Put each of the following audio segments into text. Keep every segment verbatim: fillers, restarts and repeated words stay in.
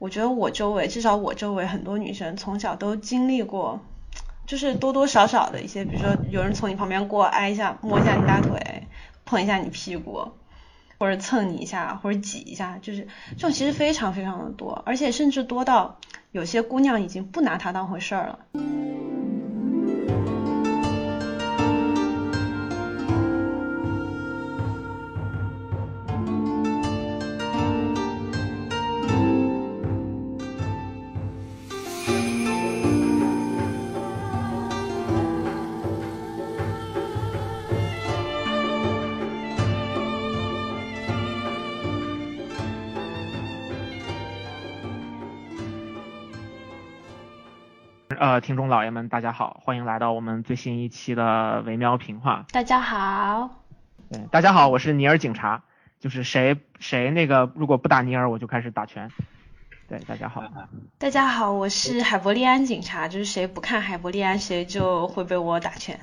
我觉得我周围，至少我周围很多女生从小都经历过，就是多多少少的一些，比如说有人从你旁边过，挨一下，摸一下你大腿，碰一下你屁股，或者蹭你一下，或者挤一下，就是这种其实非常非常的多，而且甚至多到有些姑娘已经不拿它当回事儿了。呃，听众老爷们大家好，欢迎来到我们最新一期的微喵评话。大家好。对，大家好，我是尼尔警察，就是谁谁那个如果不打尼尔我就开始打拳。对，大家好。大家好，我是海伯利安警察，就是谁不看海伯利安谁就会被我打拳。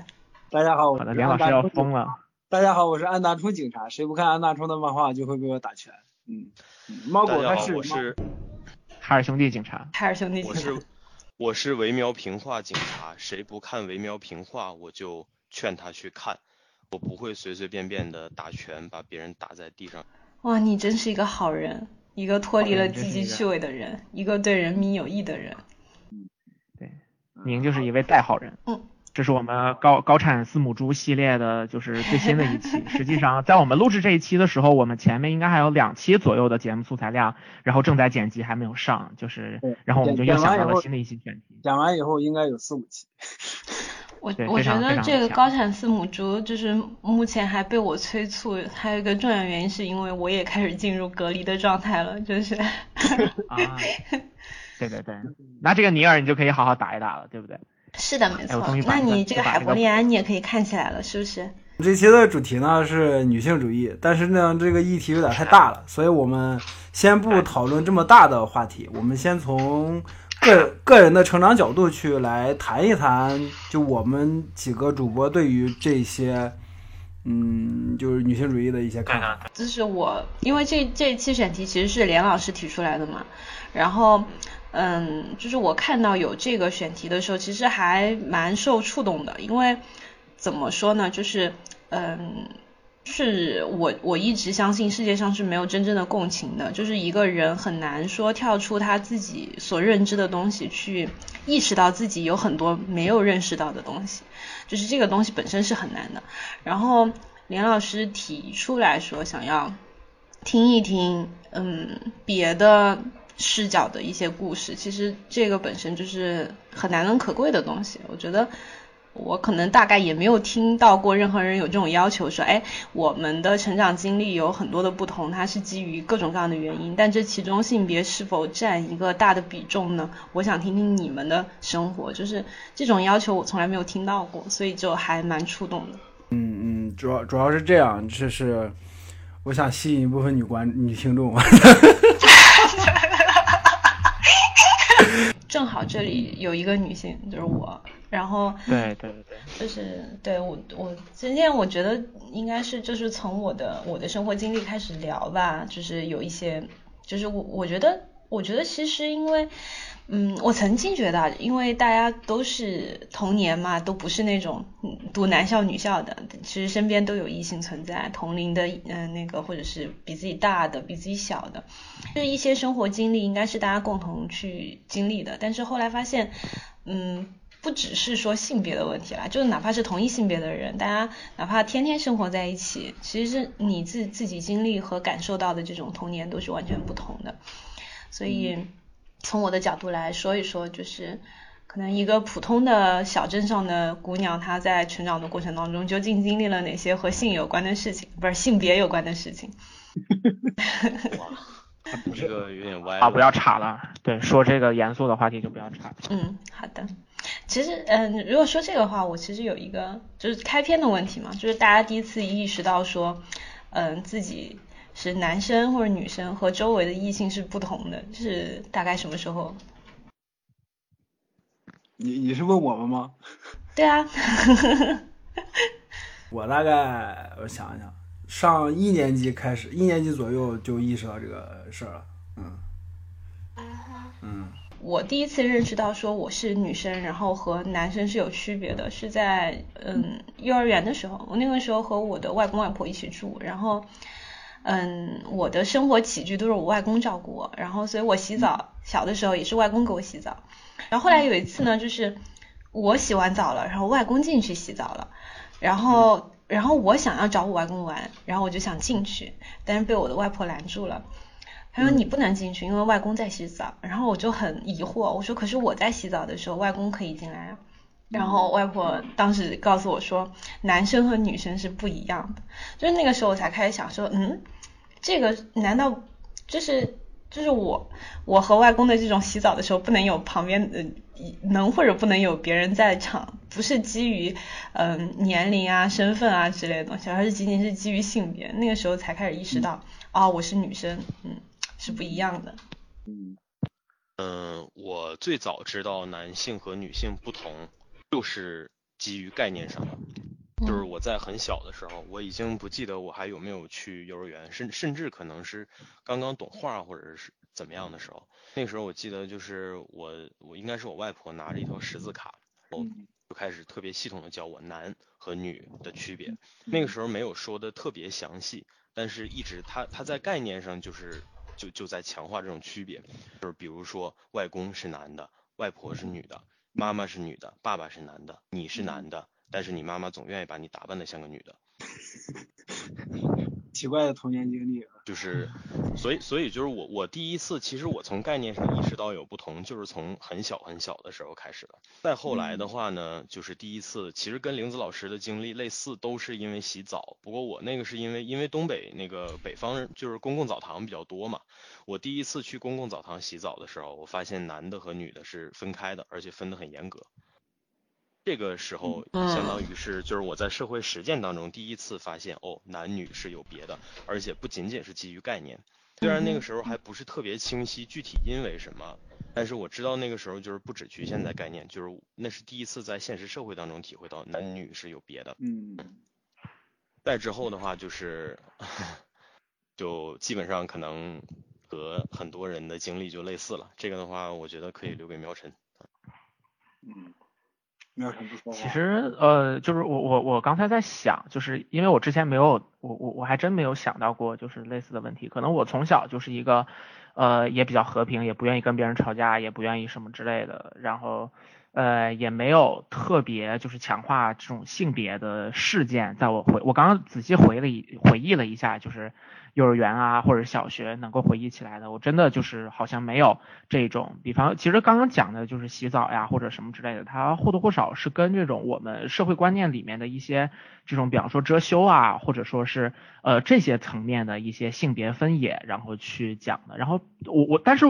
大家好，我的梁老师要疯了。大家好，我是安达充警察，谁不看安达充的漫画就会被我打拳。嗯，猫狗开始。我是海尔兄弟警察。海尔兄弟警察。我是我是维喵评话警察，谁不看维喵评话我就劝他去看，我不会随随便便的打拳把别人打在地上。哇，你真是一个好人，一个脱离了积极趣味的人，一个对人民有益的人。对，您就是一位代好人。嗯，这是我们高高产四母猪系列的就是最新的一期。实际上在我们录制这一期的时候，我们前面应该还有两期左右的节目素材量，然后正在剪辑还没有上，就是然后我们就又想到了新的一期选题。讲完以后应该有四五期。我我觉得这个高产四母猪就是目前还被我催促，还有一个重要原因是因为我也开始进入隔离的状态了，就是啊，对对对，那这个尼尔你就可以好好打一打了，对不对？是的，没错。哎，那你这个海伯利安你也可以看起来了，是不是？这期的主题呢是女性主义，但是呢这个议题有点太大了，所以我们先不讨论这么大的话题，我们先从个个人的成长角度去来谈一谈，就我们几个主播对于这些嗯，就是女性主义的一些看法。就是我，因为这这一期选题其实是连老师提出来的嘛，然后嗯，就是我看到有这个选题的时候，其实还蛮受触动的，因为怎么说呢，就是嗯，就是我我一直相信世界上是没有真正的共情的，就是一个人很难说跳出他自己所认知的东西去意识到自己有很多没有认识到的东西，就是这个东西本身是很难的。然后连老师提出来说想要听一听嗯别的视角的一些故事，其实这个本身就是很难能可贵的东西。我觉得我可能大概也没有听到过任何人有这种要求说，哎，我们的成长经历有很多的不同，它是基于各种各样的原因，但这其中性别是否占一个大的比重呢？我想听听你们的生活，就是这种要求我从来没有听到过，所以就还蛮触动的。嗯嗯，主要主要是这样，这是我想吸引一部分女观女听众。正好这里有一个女性，就是我，然后对对对，就是对我我今天我觉得应该是就是从我的我的生活经历开始聊吧，就是有一些就是我我觉得我觉得其实因为嗯，我曾经觉得，因为大家都是童年嘛，都不是那种读男校女校的，其实身边都有异性存在，同龄的嗯、呃、那个或者是比自己大的比自己小的，就是一些生活经历应该是大家共同去经历的。但是后来发现嗯，不只是说性别的问题啦，就是哪怕是同一性别的人，大家哪怕天天生活在一起，其实是你自自己经历和感受到的这种童年都是完全不同的。所以、嗯，从我的角度来说一说，就是可能一个普通的小镇上的姑娘，她在成长的过程当中究竟经历了哪些和性有关的事情，不是性别有关的事情。哇，这个有点歪啊！不要岔了，对，说这个严肃的话题就不要岔。嗯，好的。其实，嗯、呃，如果说这个话，我其实有一个就是开篇的问题嘛，就是大家第一次意识到说，嗯、呃，自己是男生或者女生和周围的异性是不同的，是大概什么时候？你你是问我们吗？对啊。我大概我想一想，上一年级开始，一年级左右就意识到这个事儿了。嗯。嗯，我第一次认识到说我是女生，然后和男生是有区别的，是在嗯幼儿园的时候。我那个时候和我的外公外婆一起住，然后嗯我的生活起居都是我外公照顾我，然后所以我洗澡小的时候也是外公给我洗澡。然后后来有一次呢，就是我洗完澡了，然后外公进去洗澡了，然后然后我想要找我外公玩，然后我就想进去，但是被我的外婆拦住了。他说你不能进去，因为外公在洗澡。然后我就很疑惑，我说可是我在洗澡的时候外公可以进来啊。然后外婆当时告诉我说男生和女生是不一样的。就是那个时候我才开始想说，嗯，这个难道就是就是我我和外公的这种洗澡的时候不能有旁边呃能或者不能有别人在场，不是基于嗯、呃、年龄啊身份啊之类的东西，而是仅仅是基于性别。那个时候才开始意识到啊、哦、我是女生，嗯，是不一样的。嗯、呃、我最早知道男性和女性不同就是基于概念上的，就是我在很小的时候，我已经不记得我还有没有去幼儿园，甚甚至可能是刚刚懂画或者是怎么样的时候。那个时候我记得就是我我应该是我外婆拿着一套识字卡，我就开始特别系统的教我男和女的区别。那个时候没有说的特别详细，但是一直他他在概念上就是就就在强化这种区别，就是比如说外公是男的，外婆是女的，妈妈是女的，爸爸是男的，你是男的，但是你妈妈总愿意把你打扮得像个女的。奇怪的童年经历啊。就是所以所以就是我我第一次其实我从概念上意识到有不同，就是从很小很小的时候开始的。再后来的话呢，就是第一次其实跟玲子老师的经历类似，都是因为洗澡。不过我那个是因为因为东北那个北方就是公共澡堂比较多嘛，我第一次去公共澡堂洗澡的时候，我发现男的和女的是分开的，而且分得很严格。这个时候相当于是就是我在社会实践当中第一次发现，哦，男女是有别的，而且不仅仅是基于概念。虽然那个时候还不是特别清晰具体因为什么，但是我知道那个时候就是不只局限在概念，就是那是第一次在现实社会当中体会到男女是有别的。嗯，再之后的话就是就基本上可能和很多人的经历就类似了。这个的话我觉得可以留给苗晨。嗯，其实呃，就是我我我刚才在想，就是因为我之前没有，我我我还真没有想到过就是类似的问题。可能我从小就是一个呃也比较和平，也不愿意跟别人吵架，也不愿意什么之类的，然后呃也没有特别就是强化这种性别的事件。在我回我刚刚仔细回了一回忆了一下，就是幼儿园啊或者小学能够回忆起来的，我真的就是好像没有这种。比方其实刚刚讲的就是洗澡呀或者什么之类的，它或多或少是跟这种我们社会观念里面的一些这种比方说遮羞啊或者说是呃这些层面的一些性别分野然后去讲的。然后我我但是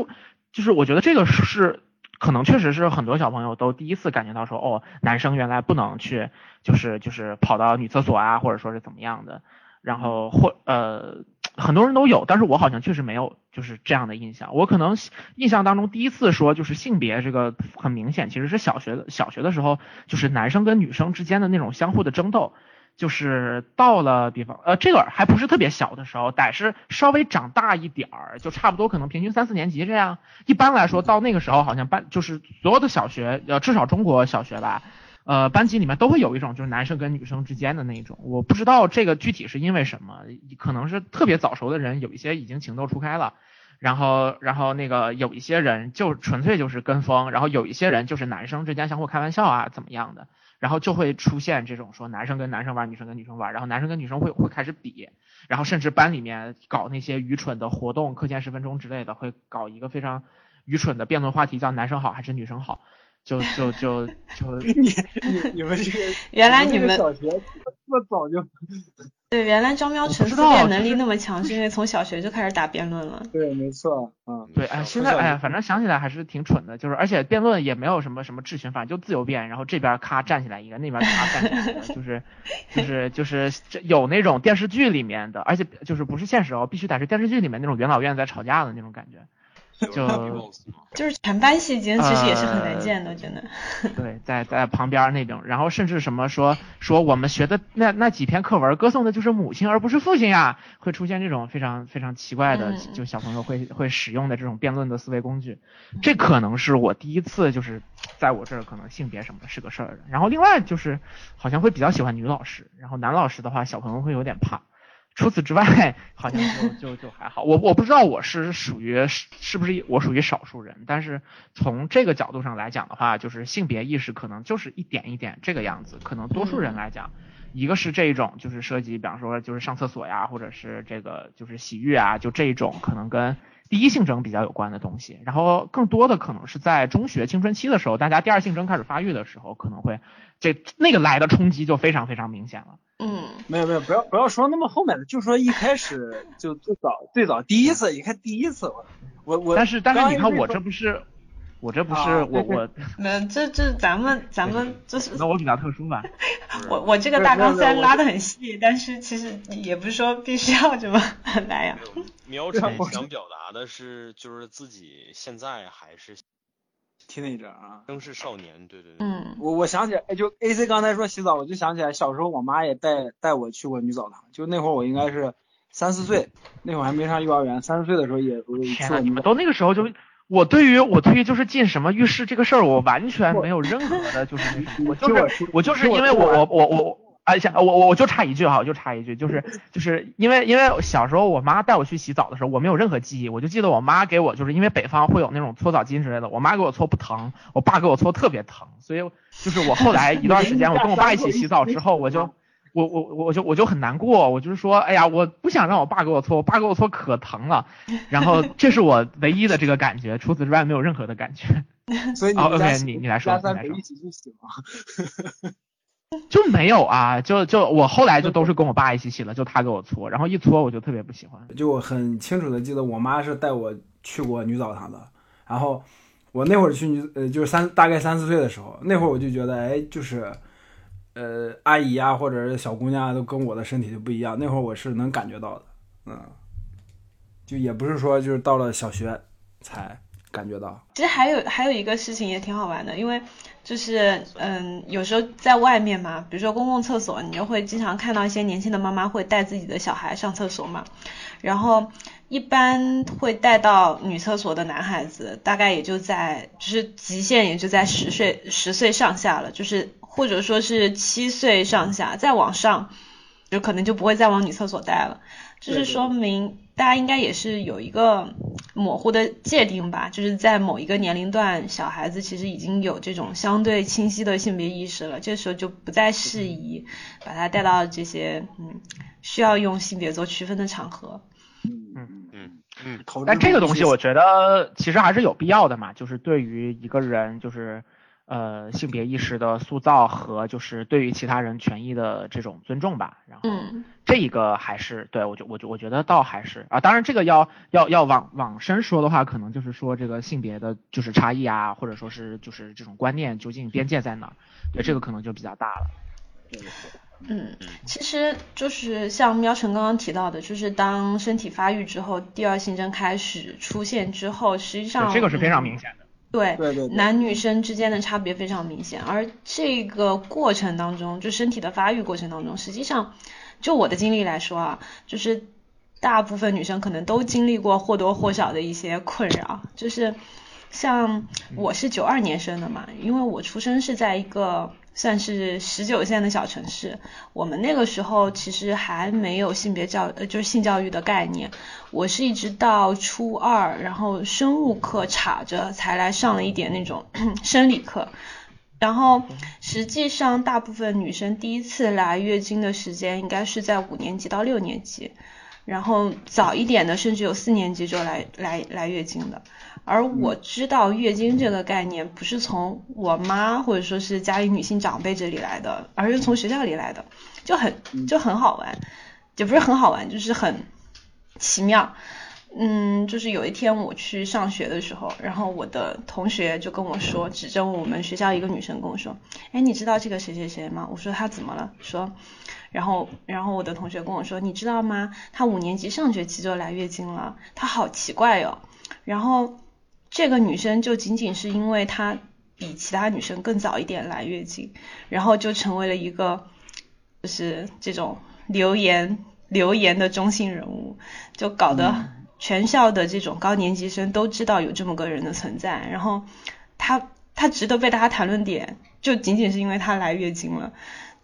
就是我觉得这个是可能确实是很多小朋友都第一次感觉到说，哦，男生原来不能去就是就是跑到女厕所啊或者说是怎么样的。然后或呃很多人都有，但是我好像确实没有就是这样的印象。我可能印象当中第一次说就是性别这个很明显，其实是小学小学的时候，就是男生跟女生之间的那种相互的争斗。就是到了比方呃这个还不是特别小的时候，但是稍微长大一点儿，就差不多可能平均三四年级这样。一般来说到那个时候好像班就是所有的小学呃至少中国小学吧，呃班级里面都会有一种就是男生跟女生之间的那种。我不知道这个具体是因为什么，可能是特别早熟的人有一些已经情窦初开了，然后然后那个有一些人就纯粹就是跟风，然后有一些人就是男生之间相互开玩笑啊怎么样的，然后就会出现这种说男生跟男生玩，女生跟女生玩，然后男生跟女生会会开始比，然后甚至班里面搞那些愚蠢的活动，课间十分钟之类的，会搞一个非常愚蠢的辩论话题，叫男生好还是女生好。就就就就你你们这个原来你们小学这么早就对，原来张喵陈思辨能力那么强，是因为从小学就开始打辩论了。对，没错，嗯，对，哎，现在哎呀，反正想起来还是挺蠢的，就是而且辩论也没有什么什么质询，反正就自由辩，然后这边咔站起来一个，那边咔站起来一个，就是就是就是有那种电视剧里面的，而且就是不是现实哦，必须得是电视剧里面那种元老院在吵架的那种感觉。就就是全班戏精其实也是很难见的，真的、呃、对，在在旁边那种，然后甚至什么说说我们学的那那几篇课文歌颂的就是母亲而不是父亲呀，会出现这种非常非常奇怪的、嗯、就小朋友会会使用的这种辩论的思维工具，这可能是我第一次就是在我这儿可能性别什么是个事儿。然后另外就是好像会比较喜欢女老师，然后男老师的话小朋友会有点怕，除此之外好像就就就还好。我我不知道我是属于是不是我属于少数人，但是从这个角度上来讲的话，就是性别意识可能就是一点一点这个样子。可能多数人来讲，一个是这种就是涉及比方说就是上厕所呀，或者是这个就是洗浴啊，就这种可能跟第一性征比较有关的东西，然后更多的可能是在中学青春期的时候，大家第二性征开始发育的时候，可能会这那个来的冲击就非常非常明显了。嗯，没有没有，不要不要说那么后面的，就说一开始就最早最早第一次，你看第一次我我我，但是但是你看我这不是。我这不是、啊、我我，那这这咱们咱们就是，那我比较特殊吧。我我这个大纲虽然拉得很细，但是其实也不是说必须要这么来呀、啊。苗场想表达的是，就是自己现在还是teenager啊，正是少年，对对对。嗯，我我想起来，就 A C 刚才说洗澡，我就想起来小时候我妈也带带我去过女澡堂，就那会儿我应该是三四岁，那会儿还没上幼儿园，三四岁的时候也我去过。你们都那个时候就。我对于我对于就是进什么浴室这个事儿，我完全没有任何的就是那什么，我就是我就是因为我我我我哎想我我我就插一句哈，我就插一句，就是就是因为因为小时候我妈带我去洗澡的时候，我没有任何记忆，我就记得我妈给我就是因为北方会有那种搓澡巾之类的，我妈给我搓不疼，我爸给我搓特别疼，所以就是我后来一段时间我跟我爸一起洗澡之后，我就。我我我就我就很难过，我就是说，哎呀，我不想让我爸给我搓，我爸给我搓可疼了。然后这是我唯一的这个感觉，除此之外没有任何的感觉。所以你、oh, OK， 你你来说，你来说。一起去洗吗？就没有啊，就就我后来就都是跟我爸一起洗了，就他给我搓，然后一搓我就特别不喜欢。就我很清楚的记得，我妈是带我去过女澡堂的，然后我那会儿去女呃就是三大概三四岁的时候，那会儿我就觉得，哎，就是。呃，阿姨啊，或者是小姑娘、啊、都跟我的身体就不一样。那会儿我是能感觉到的，嗯，就也不是说就是到了小学才感觉到。其实还有还有一个事情也挺好玩的，因为就是嗯，有时候在外面嘛，比如说公共厕所，你就会经常看到一些年轻的妈妈会带自己的小孩上厕所嘛，然后一般会带到女厕所的男孩子，大概也就在就是极限也就在十岁十岁上下了，就是。或者说是七岁上下，再往上就可能就不会再往女厕所带了，就是说明大家应该也是有一个模糊的界定吧，就是在某一个年龄段小孩子其实已经有这种相对清晰的性别意识了，这时候就不再适宜把他带到这些嗯需要用性别做区分的场合。嗯嗯嗯，但这个东西我觉得其实还是有必要的嘛，就是对于一个人就是呃，性别意识的塑造和就是对于其他人权益的这种尊重吧，然后这一个还是对我就我就我觉得倒还是啊，当然这个要要要往往深说的话，可能就是说这个性别的就是差异啊，或者说是就是这种观念究竟边界在哪儿，对这个可能就比较大了。对对对。嗯，其实就是像喵晨刚刚提到的，就是当身体发育之后，第二性征开始出现之后，实际上这个是非常明显的。对， 对， 对， 对，男女生之间的差别非常明显，而这个过程当中，就身体的发育过程当中，实际上就我的经历来说啊，就是大部分女生可能都经历过或多或少的一些困扰，就是像我是九二年生的嘛，因为我出生是在一个算是十九线的小城市，我们那个时候其实还没有性别教，就是性教育的概念。我是一直到初二，然后生物课插着才来上了一点那种生理课。然后实际上大部分女生第一次来月经的时间应该是在五年级到六年级，然后早一点的甚至有四年级就来来来月经的。而我知道月经这个概念不是从我妈或者说是家里女性长辈这里来的，而是从学校里来的，就很就很好玩，也不是很好玩，就是很奇妙。嗯，就是有一天我去上学的时候，然后我的同学就跟我说，指着我们学校一个女生跟我说，哎，你知道这个谁谁谁吗？我说她怎么了？说，然后然后我的同学跟我说，你知道吗？她五年级上学期就来月经了，她好奇怪哟、哦。然后这个女生就仅仅是因为她比其他女生更早一点来月经，然后就成为了一个就是这种流言流言的中心人物，就搞得全校的这种高年级生都知道有这么个人的存在，然后她她值得被大家谈论点就仅仅是因为她来月经了。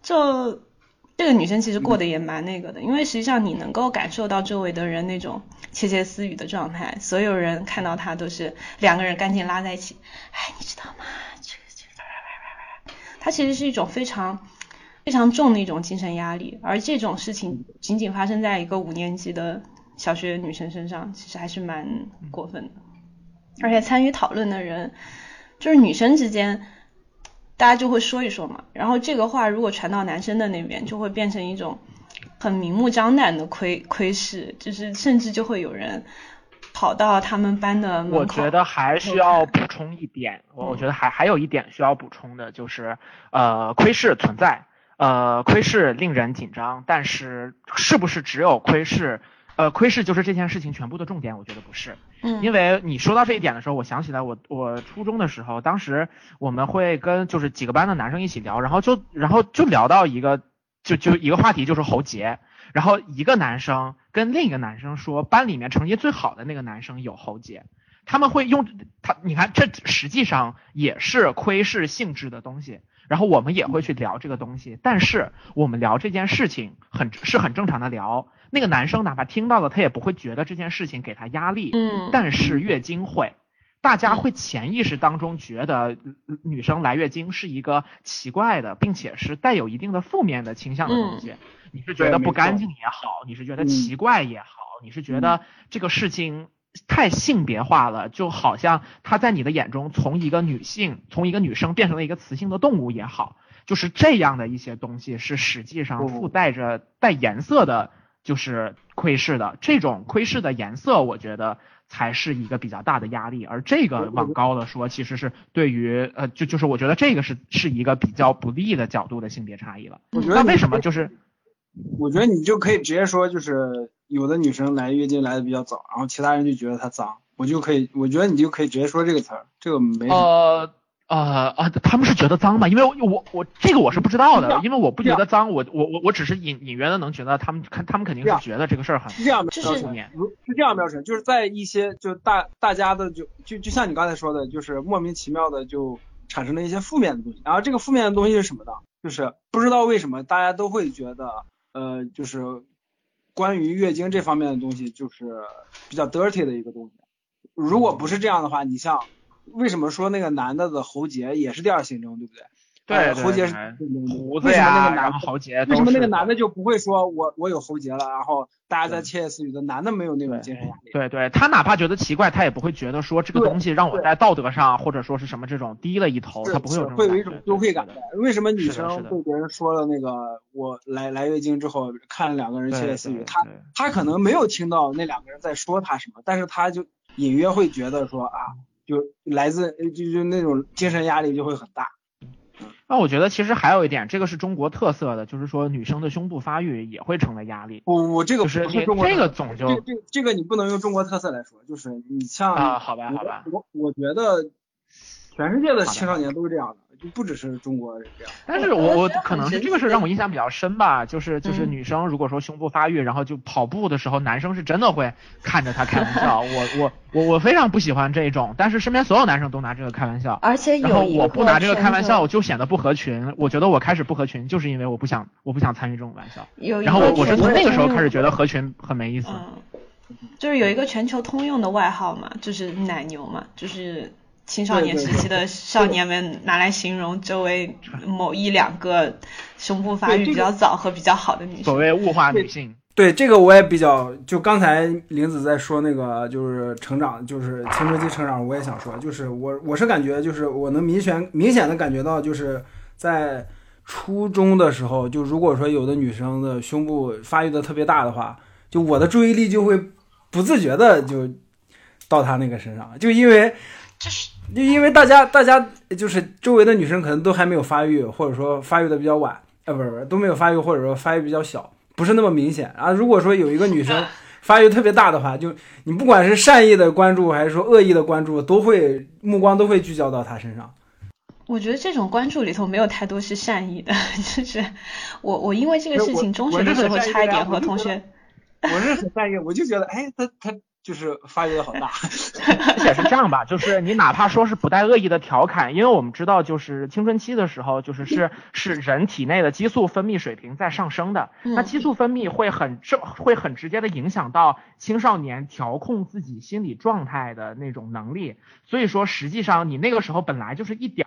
就这个女生其实过得也蛮那个的，因为实际上你能够感受到周围的人那种窃窃私语的状态，所有人看到她都是两个人赶紧拉在一起，哎你知道吗，这个这个她其实是一种非常非常重的一种精神压力，而这种事情仅仅发生在一个五年级的小学女生身上，其实还是蛮过分的。而且参与讨论的人就是女生之间大家就会说一说嘛，然后这个话如果传到男生的那边就会变成一种很明目张胆的窥窥视，就是甚至就会有人跑到他们班的门口。我觉得还需要补充一点，我觉得还还有一点需要补充的就是呃窥视存在，呃窥视令人紧张，但是是不是只有窥视呃窥视就是这件事情全部的重点，我觉得不是。嗯，因为你说到这一点的时候，我想起来我我初中的时候，当时我们会跟就是几个班的男生一起聊，然后就然后就聊到一个就就一个话题，就是喉结，然后一个男生跟另一个男生说班里面成绩最好的那个男生有喉结，他们会用他，你看这实际上也是窥视性质的东西，然后我们也会去聊这个东西，但是我们聊这件事情很是很正常的聊，那个男生哪怕听到了他也不会觉得这件事情给他压力，嗯，但是月经会，大家会潜意识当中觉得女生来月经是一个奇怪的并且是带有一定的负面的倾向的东西，嗯，你是觉得不干净也好，你是觉得奇怪也好，嗯，你是觉得这个事情太性别化了，就好像他在你的眼中从一个女性从一个女生变成了一个雌性的动物也好，就是这样的一些东西是实际上附带着带颜色的就是窥视的，这种窥视的颜色我觉得才是一个比较大的压力，而这个往高了说其实是对于呃就就是我觉得这个是是一个比较不利的角度的性别差异了。那为什么就是我觉得你就可以直接说，就是有的女生来月经来的比较早，然后其他人就觉得她脏，我就可以，我觉得你就可以直接说这个词儿，这个没什么。呃呃啊，他们是觉得脏吗？因为我我我这个我是不知道的，因为我不觉得脏，我我我我只是隐隐约的能觉得他们看他们肯定是觉得这个事儿很是这样标准，是这样标准，就是在一些就大大家的就就就像你刚才说的，就是莫名其妙的就产生了一些负面的东西，然后这个负面的东西是什么呢？就是不知道为什么大家都会觉得。呃，就是关于月经这方面的东西，就是比较 dirty 的一个东西。如果不是这样的话，你像为什么说那个男的的喉结也是第二性征，对不对？对，喉结是胡子呀，然后喉结。为什么那个男的就不会说我我有喉结了？然后大家在窃窃私语的，男的没有那种精神压力。对对，他哪怕觉得奇怪，他也不会觉得说这个东西让我在道德上或者说是什么这种低了一头，他不会有这种。会有一种羞愧感。为什么女生被别人说了那个我来来月经之后看了两个人窃窃私语，他他可能没有听到那两个人在说他什么，但是他就隐约会觉得说啊，就来自就就那种精神压力就会很大。那我觉得其实还有一点，这个是中国特色的，就是说女生的胸部发育也会成为压力。我我这个不是中国特色，这个总就这这这个你不能用中国特色来说，就是你像啊，好吧好吧，我我觉得全世界的青少年都是这样的，就不只是中国人这样。但是我我可能是这个事让我印象比较深吧，就是就是女生如果说胸部发育，然后就跑步的时候，男生是真的会看着她开玩笑。我我我我非常不喜欢这种，但是身边所有男生都拿这个开玩笑，而且有然后我不拿这个开玩笑，我就显得不合群。我觉得我开始不合群，就是因为我不想我不想参与这种玩笑。然后我我是从那个时候开始觉得合群很没意思。就是有一个全球通用的外号嘛，就是奶牛嘛，就是。青少年时期的少年们拿来形容周围某一两个胸部发育比较早和比较好的女性，所谓物化女性。对，这个我也比较，就刚才林子在说那个就是成长，就是青春期成长，我也想说，就是我我是感觉就是我能明显明显的感觉到，就是在初中的时候，就如果说有的女生的胸部发育的特别大的话，就我的注意力就会不自觉的就到她那个身上，就因为就因为大家，大家就是周围的女生可能都还没有发育，或者说发育的比较晚，呃，不是不是都没有发育，或者说发育比较小，不是那么明显。然后如果说有一个女生发育特别大的话，就你不管是善意的关注还是说恶意的关注，都会目光都会聚焦到他身上。我觉得这种关注里头没有太多是善意的，就是我我因为这个事情中学的时候差一点和同学，我是很善意，我就觉得哎他他就是发育的好大。而且是这样吧，就是你哪怕说是不带恶意的调侃，因为我们知道就是青春期的时候就是是是人体内的激素分泌水平在上升的，那激素分泌会很会很直接的影响到青少年调控自己心理状态的那种能力，所以说实际上你那个时候本来就是一点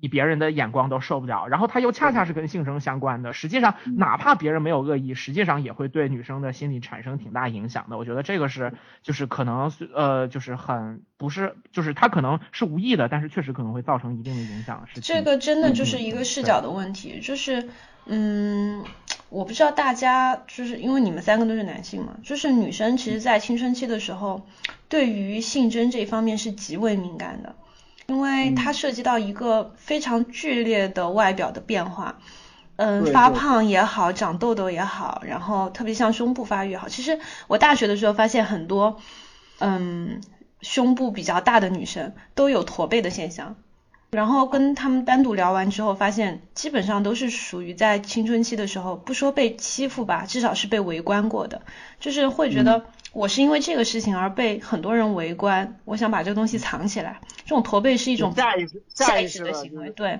你别人的眼光都受不了，然后他又恰恰是跟性征相关的，实际上哪怕别人没有恶意，实际上也会对女生的心理产生挺大影响的。我觉得这个是就是可能呃就是很不是就是他可能是无意的，但是确实可能会造成一定的影响。这个真的就是一个视角的问题，嗯、就是嗯我不知道大家就是因为你们三个都是男性嘛，就是女生其实在青春期的时候、嗯、对于性征这一方面是极为敏感的。因为它涉及到一个非常剧烈的外表的变化，嗯，发胖也好，长痘痘也好，然后特别像胸部发育也好。其实我大学的时候发现很多，嗯，胸部比较大的女生都有驼背的现象，然后跟他们单独聊完之后发现，基本上都是属于在青春期的时候，不说被欺负吧，至少是被围观过的，就是会觉得、嗯我是因为这个事情而被很多人围观，我想把这个东西藏起来。这种驼背是一种下意识下意识的行为，对。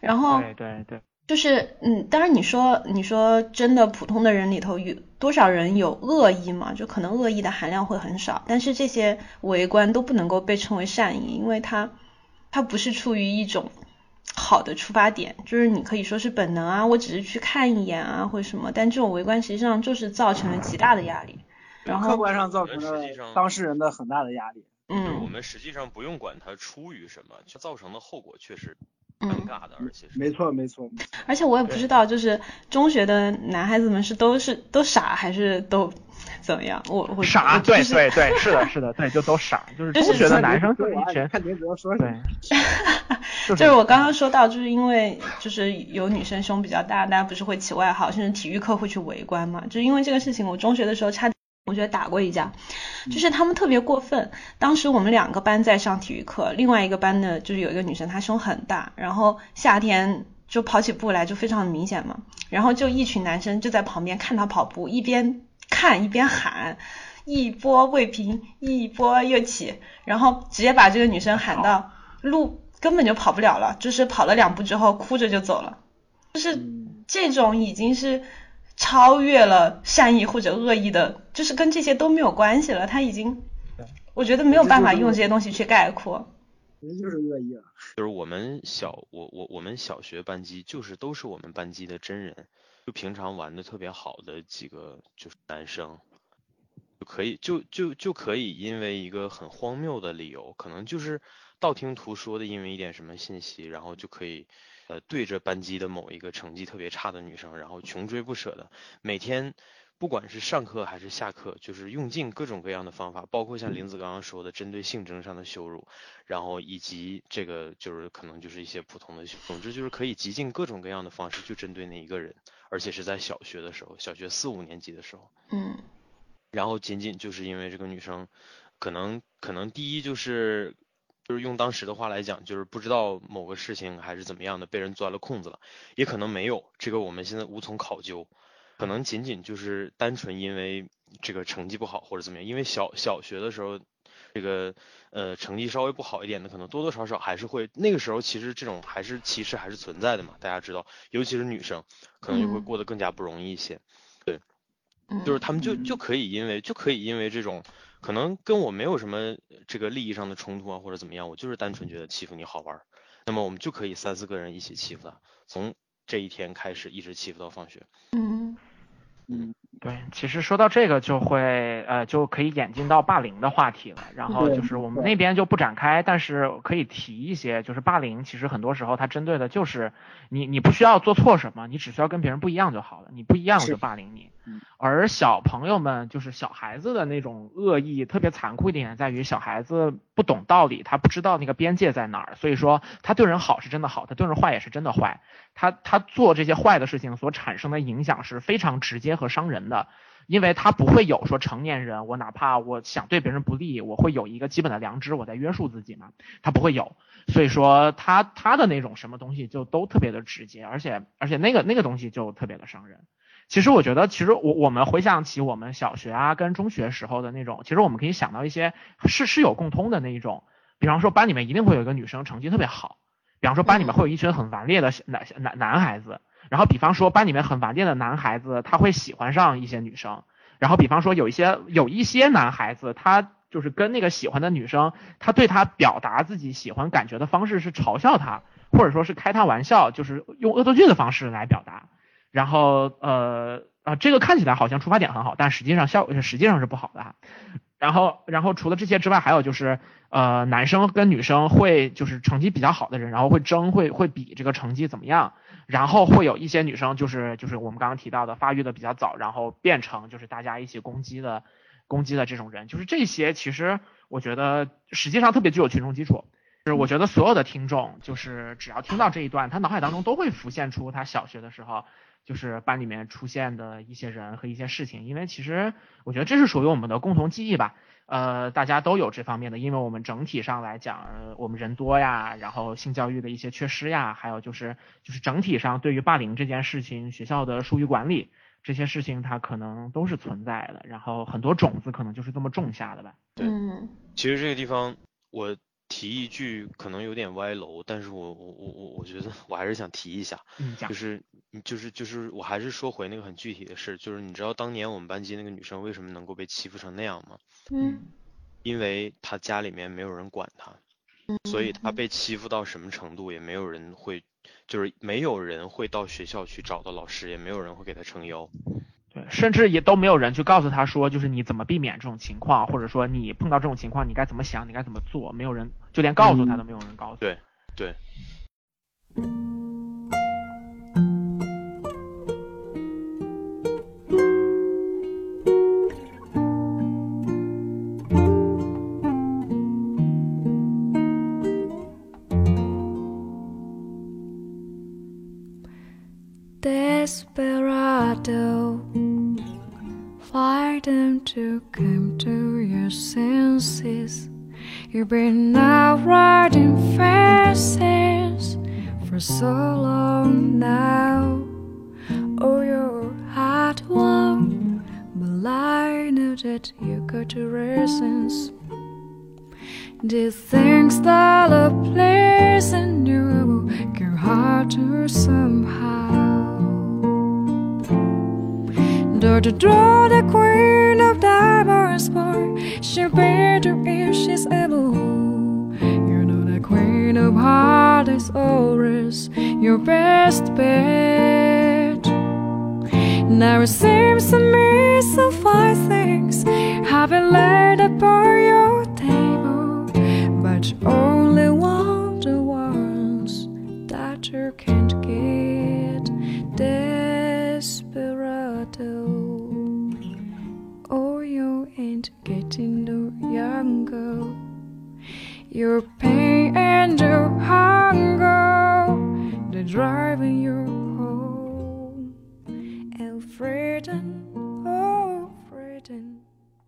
然后对对对，就是嗯，当然你说你说真的，普通的人里头有多少人有恶意嘛？就可能恶意的含量会很少，但是这些围观都不能够被称为善意，因为它它不是出于一种好的出发点，就是你可以说是本能啊，我只是去看一眼啊，或者什么，但这种围观实际上就是造成了极大的压力。然后客观上造成了当事人的很大的压力。嗯，我们实际上不用管它出于什么，就造成的后果确实尴尬的，而且是没错没错。而且我也不知道，就是中学的男孩子们是都是都傻还是都怎么样？我我傻，对对对，是的是的，对，就都傻，就是中学的男生就一群，看您怎么说。对，就是我刚刚说到，就是因为就是有女生胸比较大，大家不是会起外号，甚至体育课会去围观嘛？就是因为这个事情，我中学的时候差。我觉得打过一架，就是他们特别过分。当时我们两个班在上体育课，另外一个班的就是有一个女生，她胸很大，然后夏天就跑起步来就非常明显嘛，然后就一群男生就在旁边看她跑步，一边看一边喊，一波未平一波又起，然后直接把这个女生喊到路根本就跑不了了，就是跑了两步之后哭着就走了。就是这种已经是超越了善意或者恶意的，就是跟这些都没有关系了，他已经我觉得没有办法用这些东西去概括。这就是恶意了。就是我们小我我我们小学班级就是都是我们班级的真人，就平常玩的特别好的几个就是男生，就可以就就就可以因为一个很荒谬的理由，可能就是道听途说的，因为一点什么信息，然后就可以呃，对着班级的某一个成绩特别差的女生，然后穷追不舍的，每天不管是上课还是下课，就是用尽各种各样的方法，包括像林子刚刚说的针对性征上的羞辱，然后以及这个就是可能就是一些普通的，总之就是可以极尽各种各样的方式去针对那一个人，而且是在小学的时候，小学四五年级的时候，嗯，然后仅仅就是因为这个女生，可能可能第一就是。就是用当时的话来讲，就是不知道某个事情还是怎么样的，被人钻了空子了，也可能没有，这个我们现在无从考究，可能仅仅就是单纯因为这个成绩不好或者怎么样，因为小小学的时候这个呃成绩稍微不好一点的，可能多多少少还是会，那个时候其实这种还是歧视还是存在的嘛，大家知道，尤其是女生可能就会过得更加不容易一些，对，就是他们就就可以因为就可以因为这种。可能跟我没有什么这个利益上的冲突啊，或者怎么样，我就是单纯觉得欺负你好玩，那么我们就可以三四个人一起欺负他，从这一天开始一直欺负到放学。嗯嗯，对，其实说到这个就会呃就可以演进到霸凌的话题了，然后就是我们那边就不展开，但是可以提一些，就是霸凌其实很多时候它针对的就是你你不需要做错什么，你只需要跟别人不一样就好了，你不一样我就霸凌你。而小朋友们就是小孩子的那种恶意特别残酷一点在于小孩子不懂道理，他不知道那个边界在哪儿，所以说他对人好是真的好，他对人坏也是真的坏，他他做这些坏的事情所产生的影响是非常直接和伤人的。因为他不会有说成年人我哪怕我想对别人不利，我会有一个基本的良知我在约束自己嘛，他不会有，所以说他他的那种什么东西就都特别的直接，而且而且那个那个东西就特别的伤人。其实我觉得，其实我我们回想起我们小学啊跟中学时候的那种，其实我们可以想到一些是是有共通的那一种，比方说班里面一定会有一个女生成绩特别好，比方说班里面会有一群很顽劣的男男男孩子，然后比方说班里面很顽劣的男孩子他会喜欢上一些女生，然后比方说有一些有一些男孩子他就是跟那个喜欢的女生，他对他表达自己喜欢感觉的方式是嘲笑他，或者说是开他玩笑，就是用恶作剧的方式来表达。然后呃呃，这个看起来好像出发点很好，但实际上效实际上是不好的。然后然后除了这些之外，还有就是呃，男生跟女生会就是成绩比较好的人，然后会争会会比这个成绩怎么样。然后会有一些女生就是就是我们刚刚提到的发育的比较早，然后变成就是大家一起攻击的攻击的这种人，就是这些其实我觉得实际上特别具有群众基础。就是我觉得所有的听众就是只要听到这一段，他脑海当中都会浮现出他小学的时候就是班里面出现的一些人和一些事情，因为其实我觉得这是属于我们的共同记忆吧，呃，大家都有这方面的，因为我们整体上来讲，呃，我们人多呀，然后性教育的一些缺失呀，还有就是就是整体上对于霸凌这件事情，学校的疏于管理这些事情它可能都是存在的，然后很多种子可能就是这么种下的吧。对，其实这个地方我提一句可能有点歪楼，但是我我我我我觉得我还是想提一下，就是就是就是我还是说回那个很具体的事，就是你知道当年我们班级那个女生为什么能够被欺负成那样吗？嗯，因为她家里面没有人管她，所以她被欺负到什么程度也没有人会，就是没有人会到学校去找到老师，也没有人会给她撑腰。对，甚至也都没有人去告诉他说就是你怎么避免这种情况，或者说你碰到这种情况你该怎么想你该怎么做，没有人，就连告诉他都没有人告诉、嗯、对对。Desperado, fight them to come to your senses. You've been out riding fences for so long now. Oh, your heart won, but I know that you got your reasons. These things that are pleasing you can hurt you somehow.Though the draw the queen of diamonds bar, she'll beat you if she's able. You know the queen of heart is always your best bet. Now it seems to me so fine things have been laid upon your table, but you only want the ones that you can't get. Desperado.Oh, you ain't getting no younger. Your pain and your hunger, they're driving you home. And freedom, oh, freedom,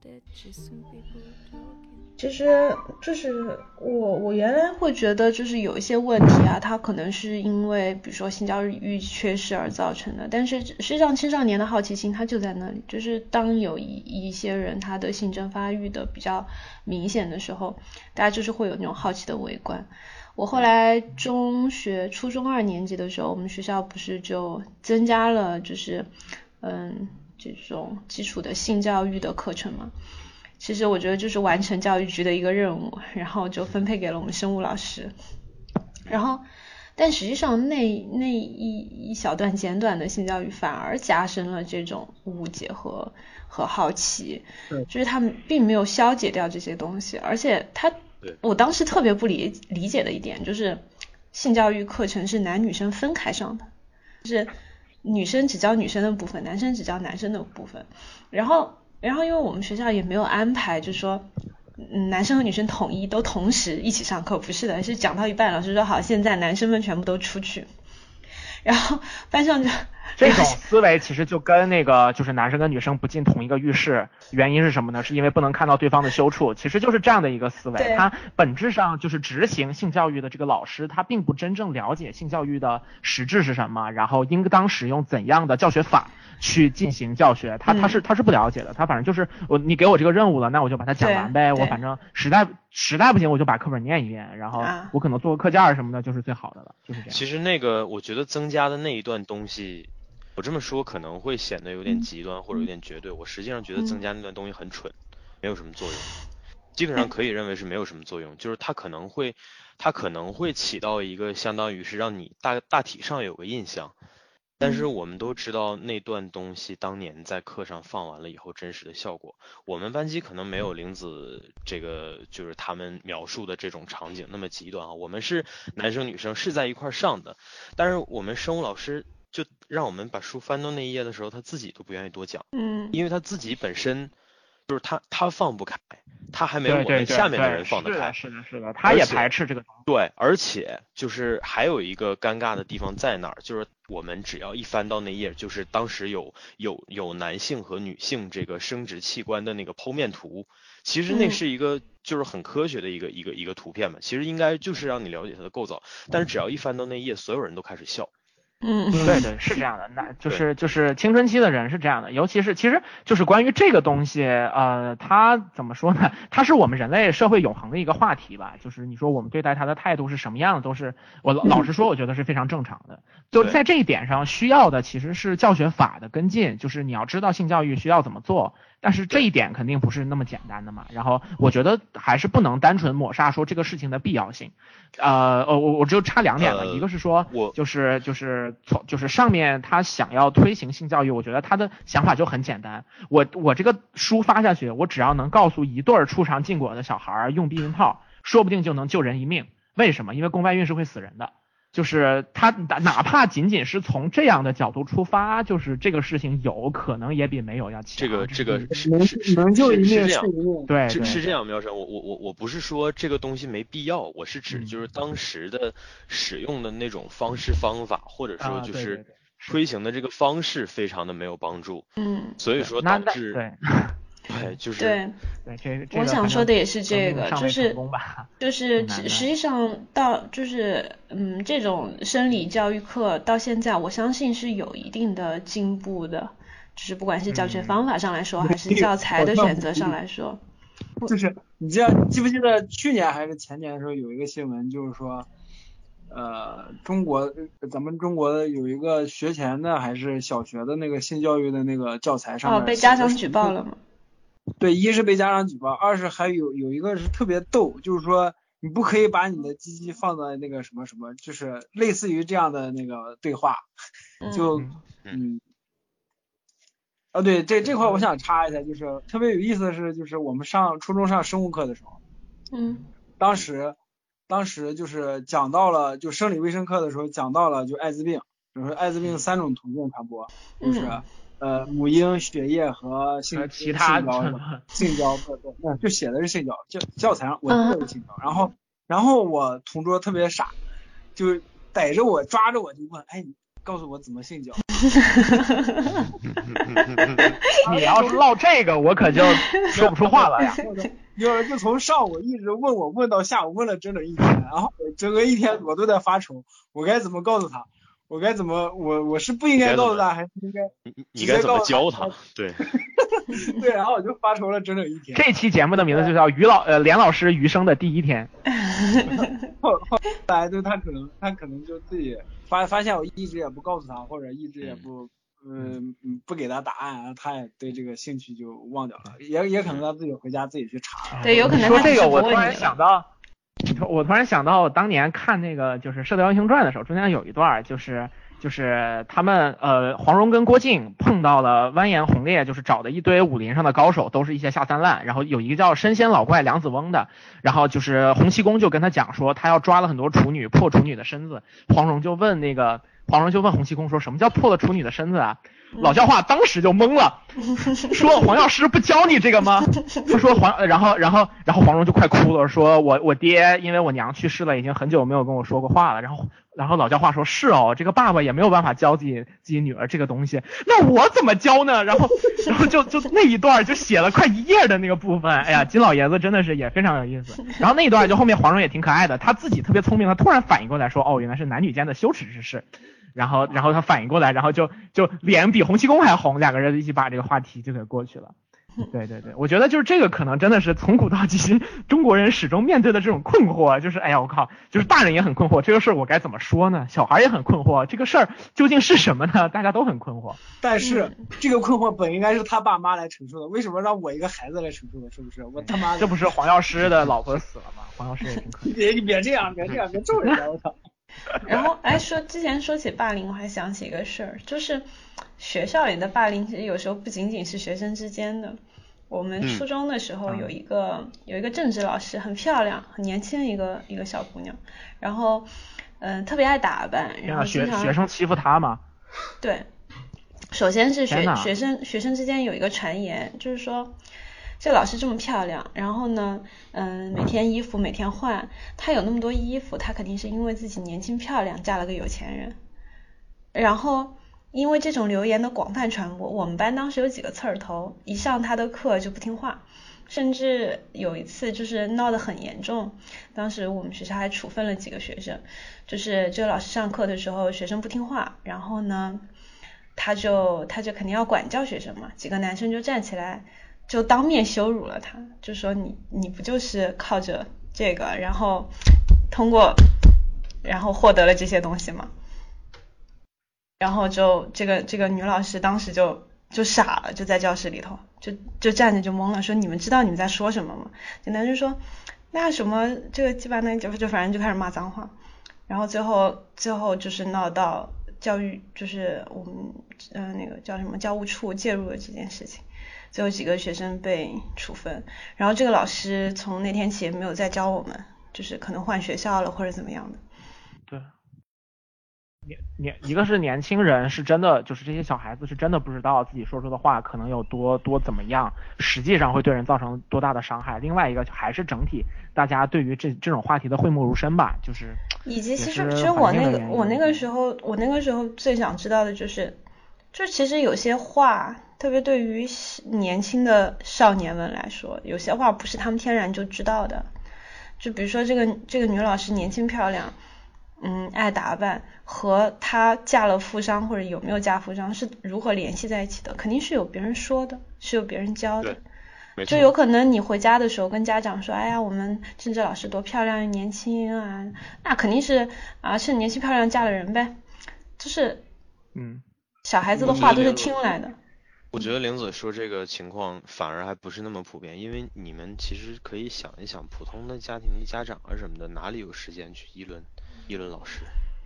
that just some people talking.其实就是我我原来会觉得就是有一些问题啊，它可能是因为比如说性教育缺失而造成的，但是实际上青少年的好奇心它就在那里，就是当有一一些人他的性征发育的比较明显的时候，大家就是会有那种好奇的围观。我后来中学初中二年级的时候，我们学校不是就增加了就是嗯这种基础的性教育的课程嘛，其实我觉得就是完成教育局的一个任务，然后就分配给了我们生物老师。然后但实际上那那一一小段简短的性教育反而加深了这种误解和和好奇，就是他们并没有消解掉这些东西。而且他我当时特别不理理解的一点就是性教育课程是男女生分开上的，就是女生只教女生的部分，男生只教男生的部分。然后然后因为我们学校也没有安排就是说男生和女生统一都同时一起上课，不是的，是讲到一半老师说好，现在男生们全部都出去，然后班上就这种思维其实就跟那个就是男生跟女生不进同一个浴室，原因是什么呢？是因为不能看到对方的羞处，其实就是这样的一个思维。他本质上就是执行性教育的这个老师，他并不真正了解性教育的实质是什么，然后应当使用怎样的教学法去进行教学，他他是他是不了解的。他反正就是我你给我这个任务了，那我就把它讲完呗。我反正实在实在不行我就把课本念一遍，然后我可能做个课件儿什么的，就是最好的了，就是这样。其实那个我觉得增加的那一段东西，我这么说可能会显得有点极端或者有点绝对，我实际上觉得增加那段东西很蠢，没有什么作用，基本上可以认为是没有什么作用，就是它可能会它可能会起到一个相当于是让你大大体上有个印象，但是我们都知道那段东西当年在课上放完了以后真实的效果，我们班级可能没有玲子这个就是他们描述的这种场景那么极端啊，我们是男生女生是在一块上的，但是我们生物老师就让我们把书翻到那一页的时候，他自己都不愿意多讲，嗯，因为他自己本身就是他他放不开，他还没有我们下面的人放得开，是的，是的，他也排斥这个。对，而且就是还有一个尴尬的地方在哪儿，就是我们只要一翻到那一页，就是当时有有有男性和女性这个生殖器官的那个剖面图，其实那是一个就是很科学的一个一个一个图片嘛，其实应该就是让你了解它的构造，但是只要一翻到那一页，所有人都开始笑。嗯，对对，是这样的，那就是就是青春期的人是这样的，尤其是其实就是关于这个东西，呃，它怎么说呢？它是我们人类社会永恒的一个话题吧。就是你说我们对待它的态度是什么样的，都是我老实说，我觉得是非常正常的。就在这一点上，需要的其实是教学法的跟进，就是你要知道性教育需要怎么做。但是这一点肯定不是那么简单的嘛，然后我觉得还是不能单纯抹杀说这个事情的必要性，呃，我我只有差两点了，一个是说，就是就是从就是上面他想要推行性教育，我觉得他的想法就很简单，我我这个书发下去，我只要能告诉一对出肠禁果的小孩用避孕套，说不定就能救人一命。为什么？因为宫外孕是会死人的。就是他哪怕仅仅是从这样的角度出发，就是这个事情有可能也比没有要强。这个这个是能救一命是这样，对，是是这样。苗晨，我我我我不是说这个东西没必要，我是指就是当时的使用的那种方式方法，或者说就是推行的这个方式非常的没有帮助。嗯，所以说导致对。对，就是对，对，这我想说的也是这个，就是就是实际上到就是嗯，这种生理教育课到现在，我相信是有一定的进步的，就是不管是教学方法上来说，嗯、还是教材的选择上来说，就是你记记不记得去年还是前年的时候有一个新闻，就是说，呃，中国咱们中国有一个学前的还是小学的那个性教育的那个教材上面，哦，被家长举报了吗？对，一是被家长举报，二是还有有一个是特别逗，就是说你不可以把你的鸡鸡放在那个什么什么，就是类似于这样的那个对话，就嗯，啊对，这这块我想插一下，就是特别有意思的是，就是我们上初中上生物课的时候，嗯，当时当时就是讲到了就生理卫生课的时候讲到了就艾滋病，就是艾滋病三种途径传播，就是。嗯呃，母婴血液和性其他性交，性交对对，嗯，就写的是性交，教教材上我写的是性交，然后然后我同桌特别傻，就逮着我抓着我就问，哎，你告诉我怎么性交？你要是唠这个，我可就说不出话了呀。就就从上午一直问我问到下午，问了整整一天，然后整个一天我都在发愁，我该怎么告诉他？我该怎么我我是不应该告诉他，还是应该你你该怎么教他？对对，然后我就发愁了整整一天。这期节目的名字就叫于老呃连老师余生的第一天。后后来就他可能他可能就自己发发现我一直也不告诉他，或者一直也不嗯、呃、不给他答案啊，他也对这个兴趣就忘掉了，也也可能他自己回家自己去查。对，有可能。说这个我突然想到。我突然想到，我当年看那个就是《射雕英雄传》的时候，中间有一段就是就是他们呃黄蓉跟郭靖碰到了完颜洪烈，就是找的一堆武林上的高手，都是一些下三滥。然后有一个叫神仙老怪梁子翁的，然后就是洪七公就跟他讲说，他要抓了很多处女，破处女的身子。黄蓉就问那个庞龙就问洪七公说，什么叫破了处女的身子啊？老教化当时就懵了，说黄药师不教你这个吗？他说黄，然后然后然后黄蓉就快哭了，说我我爹因为我娘去世了，已经很久没有跟我说过话了。然后然后老教化说，是哦，这个爸爸也没有办法教自己自己女儿这个东西，那我怎么教呢？然后然后就就那一段就写了快一页的那个部分，哎呀，金老爷子真的是也非常有意思。然后那一段就后面黄蓉也挺可爱的，她自己特别聪明，她突然反应过来说，哦，原来是男女间的羞耻之事。然后，然后他反应过来，然后就就脸比洪七公还红，两个人一起把这个话题就给过去了。对对对，我觉得就是这个可能真的是从古到今中国人始终面对的这种困惑，就是哎呀我靠，就是大人也很困惑，这个事儿我该怎么说呢？小孩也很困惑，这个事儿究竟是什么呢？大家都很困惑。但是这个困惑本应该是他爸妈来承受的，为什么让我一个孩子来承受的？是不是？我他妈这不是黄药师的老婆死了吗？黄药师也挺可怜。别你别这样，别这样，别咒人家，我操！然后哎，说之前说起霸凌，我还想起一个事儿，就是学校里的霸凌其实有时候不仅仅是学生之间的。我们初中的时候有一个、嗯、有一个政治老师，很漂亮，很年轻一个一个小姑娘，然后嗯、呃、特别爱打扮，然后学学生欺负她嘛。对，首先是学学生学生之间有一个传言，就是说这老师这么漂亮，然后呢嗯、呃、每天衣服每天换，她有那么多衣服，她肯定是因为自己年轻漂亮嫁了个有钱人。然后因为这种流言的广泛传播，我们班当时有几个刺儿头一上她的课就不听话，甚至有一次就是闹得很严重，当时我们学校还处分了几个学生，就是这个老师上课的时候学生不听话，然后呢她就她就肯定要管教学生嘛，几个男生就站起来就当面羞辱了他，就说你你不就是靠着这个，然后通过然后获得了这些东西吗？然后就这个这个女老师当时就就傻了，就在教室里头就就站着就懵了，说你们知道你们在说什么吗？这男生说那什么这个鸡巴那就就反正就开始骂脏话，然后最后最后就是闹到教育，就是我们嗯、呃、那个叫什么教务处介入了这件事情。最后几个学生被处分，然后这个老师从那天起也没有再教我们，就是可能换学校了或者怎么样的。对，年年一个是年轻人是真的，就是这些小孩子是真的不知道自己说出的话可能有多多怎么样，实际上会对人造成多大的伤害。另外一个还是整体大家对于这这种话题的讳莫如深吧，就是以及其实其实我那个我那个时候我那个时候最想知道的就是，就其实有些话。特别对于年轻的少年们来说，有些话不是他们天然就知道的，就比如说这个这个女老师年轻漂亮，嗯，爱打扮，和她嫁了富商或者有没有嫁富商是如何联系在一起的，肯定是有别人说的，是有别人教的。就有可能你回家的时候跟家长说，哎呀，我们政治老师多漂亮年轻啊，那肯定是啊是年轻漂亮嫁了人呗，就是嗯，小孩子的话都是听来的。我觉得玲子说这个情况反而还不是那么普遍，因为你们其实可以想一想，普通的家庭的家长啊什么的，哪里有时间去议论议论老师，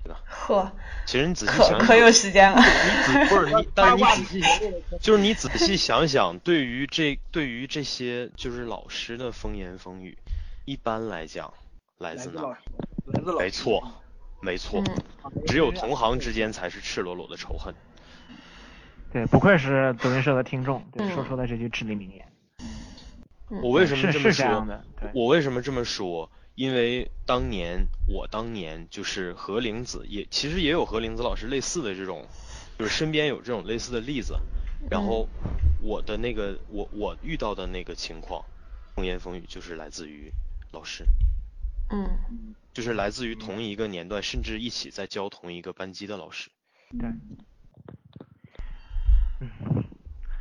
对吧？呵，其实你仔细想想，可可有时间了。你不是你，但是你仔细，就是你仔细想想，对于这对于这些就是老师的风言风语，一般来讲来自哪？来自老师。没错，没错，嗯、只有同行之间才是赤裸裸的仇恨。对，不愧是德云社的听众，对，说出了这句至理名言。我为什么这么说？我为什么这么说？因为当年我当年就是和玲子也其实也有和玲子老师类似的这种，就是身边有这种类似的例子。然后我的那个我我遇到的那个情况，风言风语就是来自于老师，嗯，就是来自于同一个年段，甚至一起在教同一个班级的老师。对。嗯，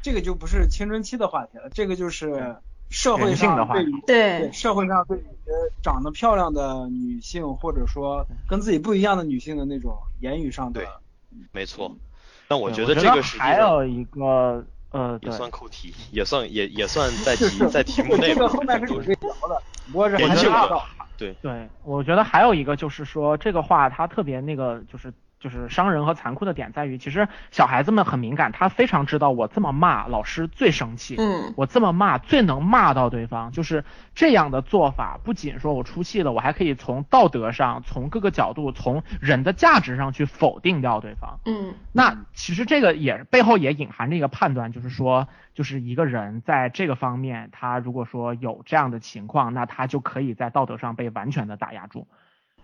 这个就不是青春期的话题了，这个就是社会上对于 对, 对社会上对于长得漂亮的女性或者说跟自己不一样的女性的那种言语上的。对，没错。那我觉得这个实际上还有一个呃，也算扣题，也算也也算在题在题目内。这个后面是有可以聊的，我这还没聊到。对对，我觉得还有一个就是说这个话它特别那个就是就是伤人和残酷的点在于，其实小孩子们很敏感，他非常知道我这么骂老师最生气，嗯，我这么骂最能骂到对方，就是这样的做法不仅说我出气了，我还可以从道德上，从各个角度，从人的价值上去否定掉对方，嗯，那其实这个也背后也隐含着一个判断，就是说就是一个人在这个方面，他如果说有这样的情况，那他就可以在道德上被完全的打压住。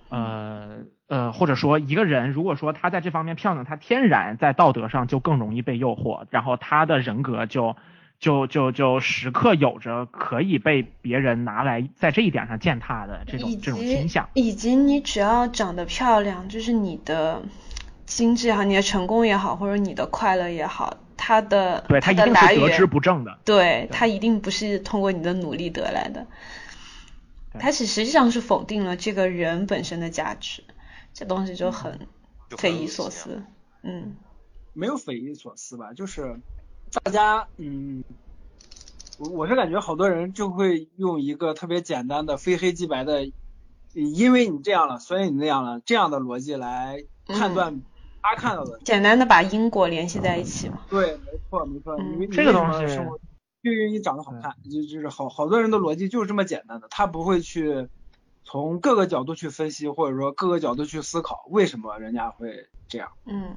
呃呃，或者说一个人如果说他在这方面漂亮，他天然在道德上就更容易被诱惑，然后他的人格就就就就时刻有着可以被别人拿来在这一点上践踏的这种这种倾向。以及你只要长得漂亮，就是你的经济也好，你的成功也好，或者你的快乐也好，他的对他一定是得之不正的，对他一定不是通过你的努力得来的。它实际上是否定了这个人本身的价值，这东西就很匪夷所思。嗯，没有匪夷所思吧，就是大家，嗯，我是感觉好多人就会用一个特别简单的非黑即白的，因为你这样了，所以你那样了，这样的逻辑来判断他看到的，简单的把因果联系在一起嘛。对，没错，没错，因为这个东西。就因为你长得好看，就就是好好多人的逻辑就是这么简单的，他不会去从各个角度去分析，或者说各个角度去思考为什么人家会这样。嗯，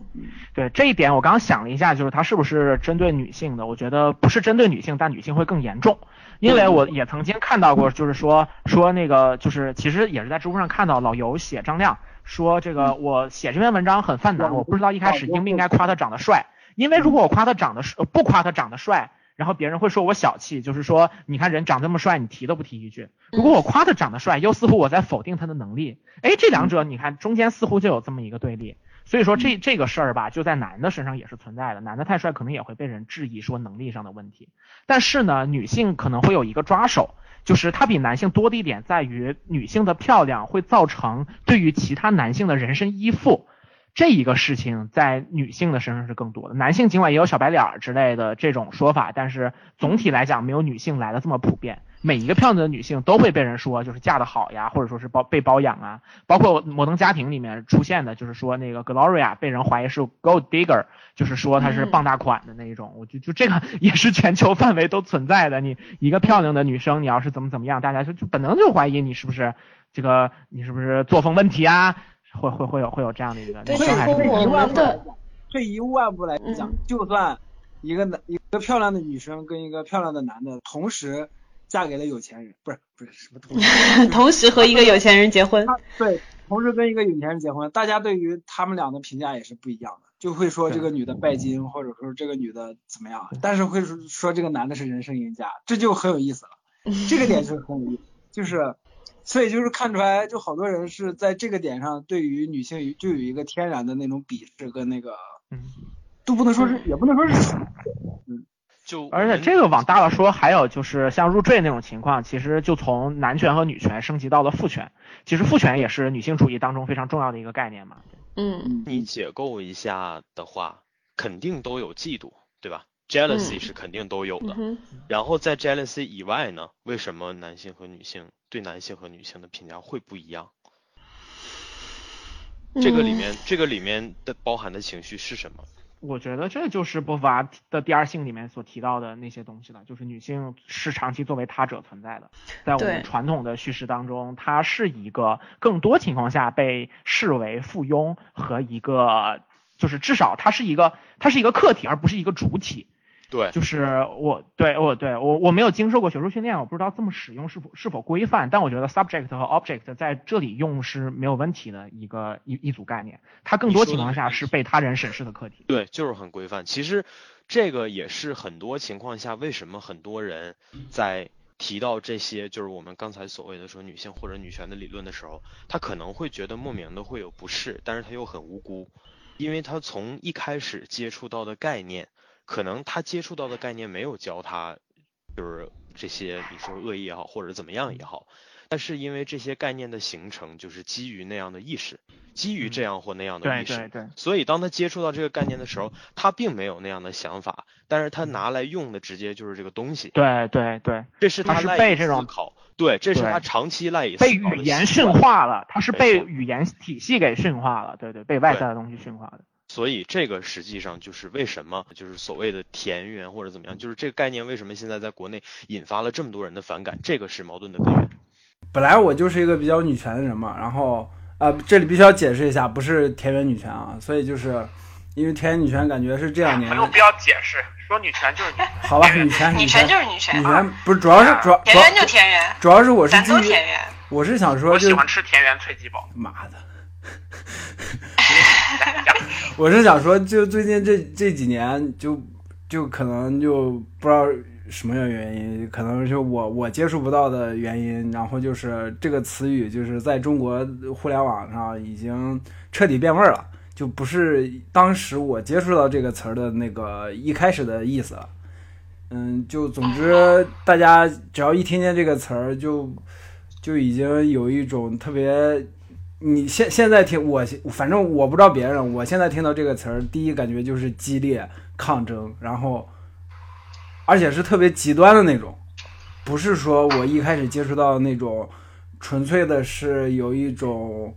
对这一点我刚刚想了一下，就是他是不是针对女性的？我觉得不是针对女性，但女性会更严重，因为我也曾经看到过，就是说说那个就是其实也是在知乎上看到老尤写张亮说这个我写这篇文章很犯难，我不知道一开始应不应该夸他长得帅，因为如果我夸他长得帅，不夸他长得帅。然后别人会说我小气，就是说你看人长这么帅你提都不提一句，如果我夸他长得帅又似乎我在否定他的能力，哎，这两者你看中间似乎就有这么一个对立，所以说这这个事儿吧就在男的身上也是存在的，男的太帅可能也会被人质疑说能力上的问题，但是呢女性可能会有一个抓手，就是它比男性多的一点在于女性的漂亮会造成对于其他男性的人身依附，这一个事情在女性的身上是更多的，男性尽管也有小白脸之类的这种说法，但是总体来讲没有女性来的这么普遍，每一个漂亮的女性都会被人说就是嫁得好呀，或者说是包被包养啊，包括摩登家庭里面出现的就是说那个 Gloria 被人怀疑是 Gold Digger， 就是说她是傍大款的那一种，我就就这个也是全球范围都存在的，你一个漂亮的女生你要是怎么怎么样，大家就就本能就怀疑你是不是这个你是不是作风问题啊，会会会有会有这样的一个，对，从我们的退一万步来讲，嗯、就算一个男一个漂亮的女生跟一个漂亮的男的同时嫁给了有钱人，不是不是什么同时，同时和一个有钱人结婚，对，同时跟一个有钱人结婚，大家对于他们俩的评价也是不一样的，就会说这个女的拜金，或者说这个女的怎么样，但是会说这个男的是人生赢家，这就很有意思了，这个点就是很有意思，就是。所以就是看出来，就好多人是在这个点上，对于女性就有一个天然的那种鄙视跟那个，都不能说是，也不能说是，嗯，就而且这个往大了说，还有就是像入赘那种情况，其实就从男权和女权升级到了父权，其实父权也是女性主义当中非常重要的一个概念嘛。嗯，你解构一下的话，肯定都有嫉妒，对吧？Jealousy 是肯定都有的、嗯嗯、然后在 jealousy 以外呢，为什么男性和女性对男性和女性的评价会不一样、嗯、这个里面这个里面的包含的情绪是什么，我觉得这就是波伏娃的第二性里面所提到的那些东西了，就是女性是长期作为他者存在的，在我们传统的叙事当中，她是一个更多情况下被视为附庸和一个就是至少她是一个她是一个客体而不是一个主体，对，就是我对我对我我没有经受过学术训练，我不知道这么使用是否是否规范，但我觉得 subject 和 object 在这里用是没有问题的一个一一组概念，它更多情况下是被他人审视的课题，对，就是很规范，其实这个也是很多情况下为什么很多人在提到这些就是我们刚才所谓的说女性或者女权的理论的时候，他可能会觉得莫名的会有不适，但是他又很无辜，因为他从一开始接触到的概念，可能他接触到的概念没有教他就是这些你说恶意也好或者怎么样也好，但是因为这些概念的形成就是基于那样的意识，基于这样或那样的意识、嗯、对对对，所以当他接触到这个概念的时候，他并没有那样的想法，但是他拿来用的直接就是这个东西。对对对，这是他赖以思考。对，这是他长期赖以思考。被语言驯化了，他是被语言体系给驯化了。对对，被外在的东西驯化的。所以这个实际上就是为什么就是所谓的田园或者怎么样，就是这个概念为什么现在在国内引发了这么多人的反感，这个是矛盾的根源。本来我就是一个比较女权的人嘛，然后呃，这里必须要解释一下，不是田园女权啊，所以就是因为田园女权感觉是这两年、哎、没有必要解释，说女权就是女权，好吧，女权女权就是女权，女权不是主要是、啊、主要田园就田园，主要是我是基于我是想说、就是、我喜欢吃田园脆鸡堡，妈的。我是想说，就最近这这几年就，就就可能就不知道什么原因，可能就我我接触不到的原因，然后就是这个词语就是在中国互联网上已经彻底变味了，就不是当时我接触到这个词儿的那个一开始的意思了。嗯，就总之大家只要一听见这个词儿，就就已经有一种特别。你现现在听我，反正我不知道别人，我现在听到这个词儿，第一感觉就是激烈抗争，然后，而且是特别极端的那种，不是说我一开始接触到那种，纯粹的是有一种，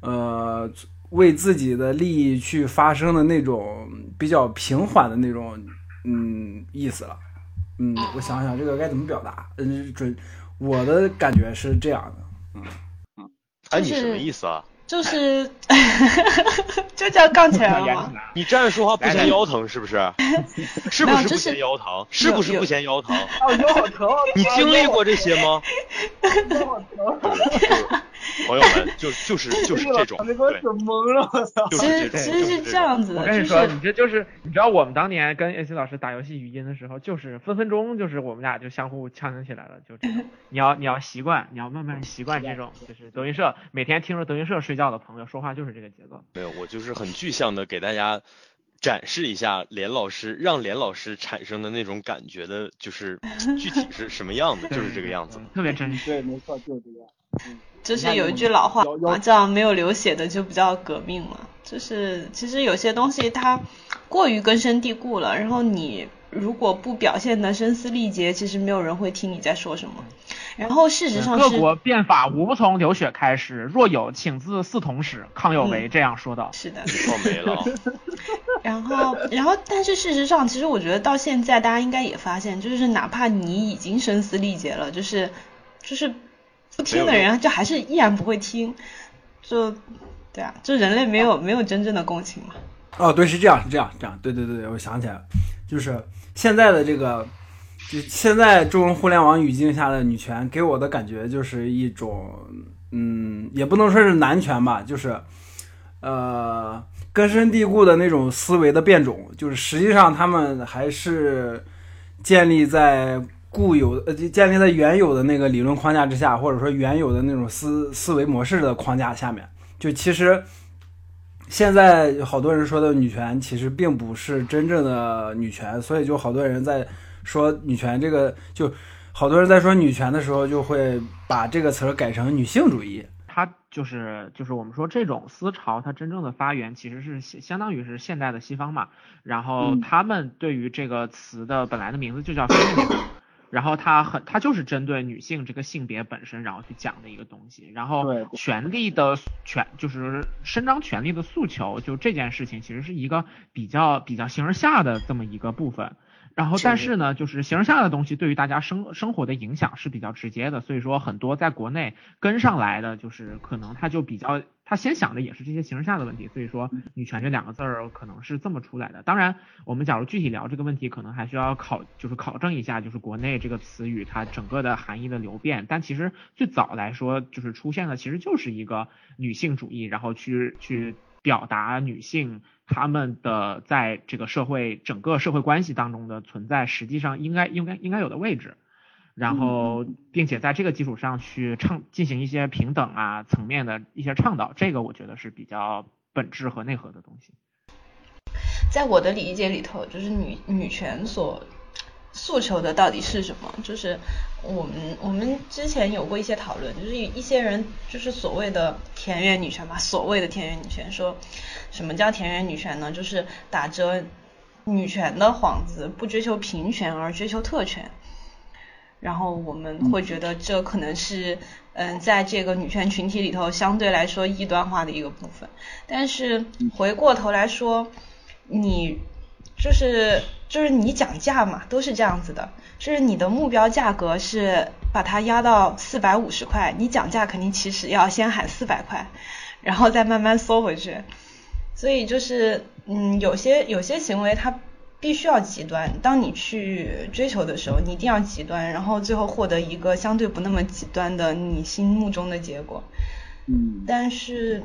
呃，为自己的利益去发声的那种比较平缓的那种，嗯，意思了，嗯，我想想这个该怎么表达，嗯，准，我的感觉是这样的，嗯。哎，你什么意思啊？就是，就是、就叫杠起来了吗？你站着说话不嫌腰疼是不是？是不是不嫌腰疼？是不是不嫌腰疼？哦，腰好疼！你经历过这些吗？腰好疼！朋友们，就就是就是这种，对，就是这种。其实是这样子的。我跟你说，你这就是，你知道我们当年跟 A C 老师打游戏语音的时候，就是分分钟就是我们俩就相互呛呛起来了，就这种。你要你要习惯，你要慢慢习惯这种，就是德云社每天听着德云社睡觉的朋友说话就是这个节奏。没有，我就是很具象的给大家展示一下连老师，让连老师产生的那种感觉的，就是具体是什么样的，就是这个样子，特别真实。对，没错，就是这样。嗯，就是有一句老话叫没有流血的就不叫革命嘛，就是其实有些东西它过于根深蒂固了，然后你如果不表现的声嘶力竭，其实没有人会听你在说什么。然后事实上是各国变法无从流血开始，若有请自四同史，康有为这样说道、嗯、是的，说没了。然后然后但是事实上其实我觉得到现在大家应该也发现，就是哪怕你已经声嘶力竭了，就是就是不听的人就还是依然不会听，就对啊，就人类没有、啊、没有真正的共情嘛。哦，对，是这样，是这样，这样，对对对，我想起来了，就是现在的这个，就现在中文互联网语境下的女权，给我的感觉就是一种，嗯，也不能说是男权吧，就是，呃，根深蒂固的那种思维的变种，就是实际上他们还是建立在。固有呃，建立在原有的那个理论框架之下，或者说原有的那种思思维模式的框架下面，就其实现在好多人说的女权，其实并不是真正的女权，所以就好多人在说女权这个，就好多人在说女权的时候，就会把这个词改成女性主义。它就是就是我们说这种思潮，它真正的发源其实是相当于是现代的西方嘛，然后他们对于这个词的本来的名字就叫 feminism。然后它很，它就是针对女性这个性别本身，然后去讲的一个东西。然后权利的权，就是伸张权利的诉求，就这件事情其实是一个比较比较形而下的这么一个部分。然后但是呢，就是形而下的东西对于大家生生活的影响是比较直接的，所以说很多在国内跟上来的，就是可能它就比较。他先想的也是这些形式下的问题，所以说女权这两个字儿可能是这么出来的。当然我们假如具体聊这个问题，可能还需要考就是考证一下，就是国内这个词语它整个的含义的流变。但其实最早来说，就是出现的其实就是一个女性主义，然后去去表达女性她们的在这个社会整个社会关系当中的存在，实际上应该应该应该有的位置，然后并且在这个基础上去倡进行一些平等啊层面的一些倡导，这个我觉得是比较本质和内核的东西。在我的理解里头，就是女女权所诉求的到底是什么，就是我们我们之前有过一些讨论，就是一些人就是所谓的田园女权嘛，所谓的田园女权说什么叫田园女权呢，就是打着女权的幌子，不追求平权而追求特权。然后我们会觉得这可能是嗯，在这个女权群体里头相对来说异端化的一个部分。但是回过头来说，你就是就是你讲价嘛，都是这样子的，就是你的目标价格是把它压到四百五十块，你讲价肯定其实要先喊四百块，然后再慢慢缩回去。所以就是嗯，有些有些行为它必须要极端，当你去追求的时候你一定要极端，然后最后获得一个相对不那么极端的你心目中的结果。嗯，但是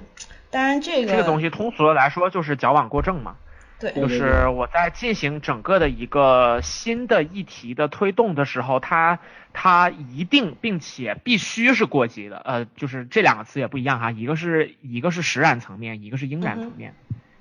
当然这个这个东西通俗的来说就是矫枉过正嘛。对，就是我在进行整个的一个新的议题的推动的时候，它它一定并且必须是过激的。呃就是这两个词也不一样哈，一个是一个是实然层面，一个是应然层面。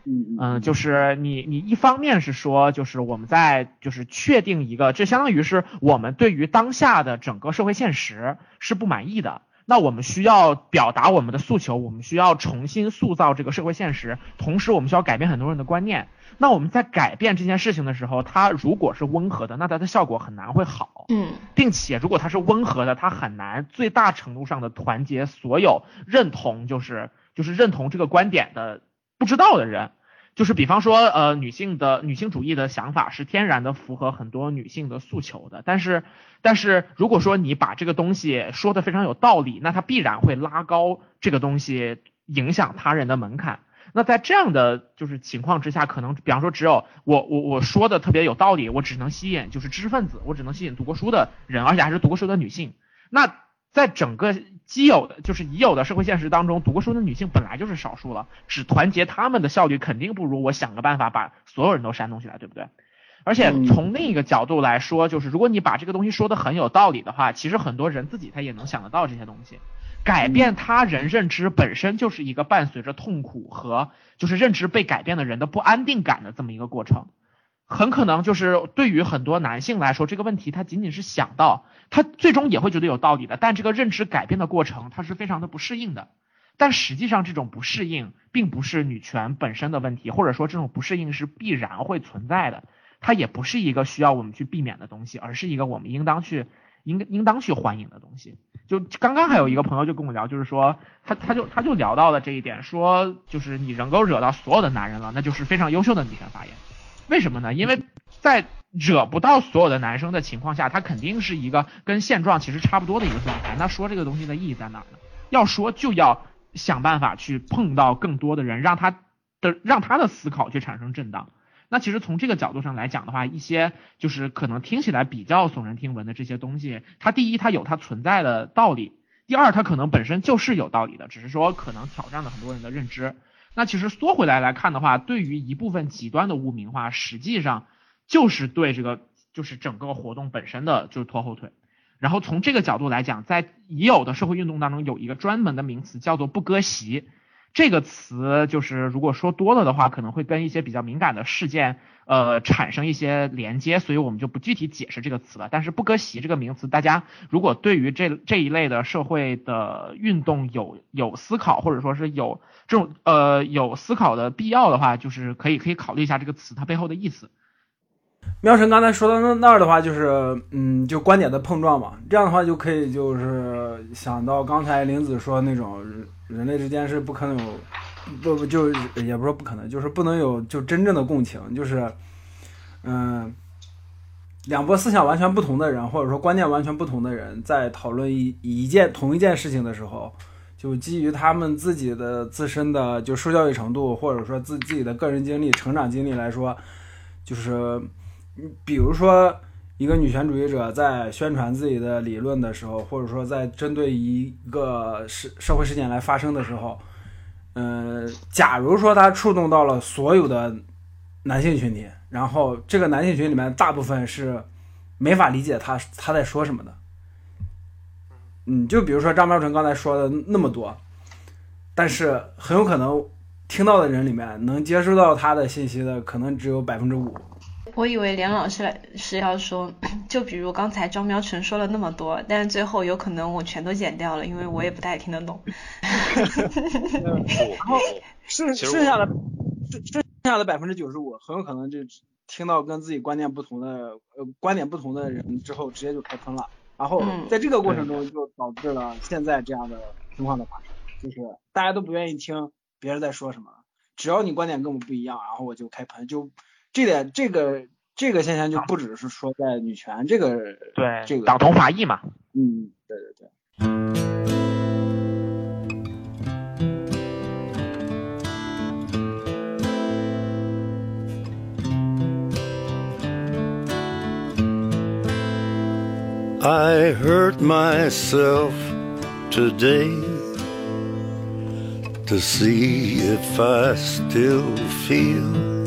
嗯嗯、呃、就是你你一方面是说，就是我们在就是确定一个，这相当于是我们对于当下的整个社会现实是不满意的，那我们需要表达我们的诉求，我们需要重新塑造这个社会现实，同时我们需要改变很多人的观念。那我们在改变这件事情的时候，它如果是温和的，那它的效果很难会好。嗯，并且如果它是温和的，它很难最大程度上的团结所有认同就是就是认同这个观点的不知道的人。就是比方说呃女性的女性主义的想法是天然的符合很多女性的诉求的，但是但是如果说你把这个东西说的非常有道理，那它必然会拉高这个东西影响他人的门槛。那在这样的就是情况之下，可能比方说只有我我我说的特别有道理，我只能吸引就是知识分子，我只能吸引读过书的人，而且还是读过书的女性。那在整个既有的就是已有的社会现实当中，读过书的女性本来就是少数了，只团结她们的效率肯定不如我想个办法把所有人都煽动起来，对不对？而且从另一个角度来说，就是如果你把这个东西说得很有道理的话，其实很多人自己他也能想得到这些东西。改变他人认知本身就是一个伴随着痛苦和就是认知被改变的人的不安定感的这么一个过程。很可能就是对于很多男性来说，这个问题他仅仅是想到，他最终也会觉得有道理的，但这个认知改变的过程他是非常的不适应的。但实际上这种不适应并不是女权本身的问题，或者说这种不适应是必然会存在的，它也不是一个需要我们去避免的东西，而是一个我们应当去应应当去欢迎的东西。就刚刚还有一个朋友就跟我聊，就是说他他就他就聊到了这一点，说就是你能够惹到所有的男人了，那就是非常优秀的女权发言。为什么呢？因为在惹不到所有的男生的情况下，他肯定是一个跟现状其实差不多的一个状态，那说这个东西的意义在哪呢？要说就要想办法去碰到更多的人，让他的让他的思考去产生震荡。那其实从这个角度上来讲的话，一些就是可能听起来比较耸人听闻的这些东西，它第一它有它存在的道理，第二它可能本身就是有道理的，只是说可能挑战了很多人的认知。那其实缩回来来看的话，对于一部分极端的污名化，实际上就是对这个就是整个活动本身的就是拖后腿。然后从这个角度来讲，在已有的社会运动当中有一个专门的名词叫做不割席。这个词就是如果说多了的话，可能会跟一些比较敏感的事件呃产生一些连接，所以我们就不具体解释这个词了。但是不割席这个名词，大家如果对于这这一类的社会的运动有有思考，或者说是有这种呃有思考的必要的话，就是可以可以考虑一下这个词它背后的意思。妙晨刚才说到那儿的话，就是嗯，就观点的碰撞嘛，这样的话就可以就是想到刚才林子说那种人类之间是不可能有不不就也不是不可能，就是不能有就真正的共情，就是嗯、呃，两波思想完全不同的人，或者说观念完全不同的人，在讨论一一件同一件事情的时候，就基于他们自己的自身的就受教育程度，或者说自自己的个人经历、成长经历来说，就是。比如说一个女权主义者在宣传自己的理论的时候，或者说在针对一个社会事件来发生的时候，嗯、呃，假如说她触动到了所有的男性群体，然后这个男性群里面大部分是没法理解她她在说什么的，嗯，就比如说张妙成刚才说的那么多，但是很有可能听到的人里面能接收到她的信息的可能只有百分之五。我以为连老师来是要说，就比如刚才张喵晨说了那么多，但是最后有可能我全都剪掉了，因为我也不太听得懂。然后剩剩下的剩下的百分之九十五，很有可能就听到跟自己观念不同的呃观点不同的人之后，直接就开喷了。然后在这个过程中就导致了现在这样的情况的发生，就是大家都不愿意听别人在说什么了，只要你观点跟我不一样，然后我就开喷。就这点，这个这个现象就不只是说在女权这个对这个党同伐异嘛。嗯，对对对。I hurt myself today to see if I still feel.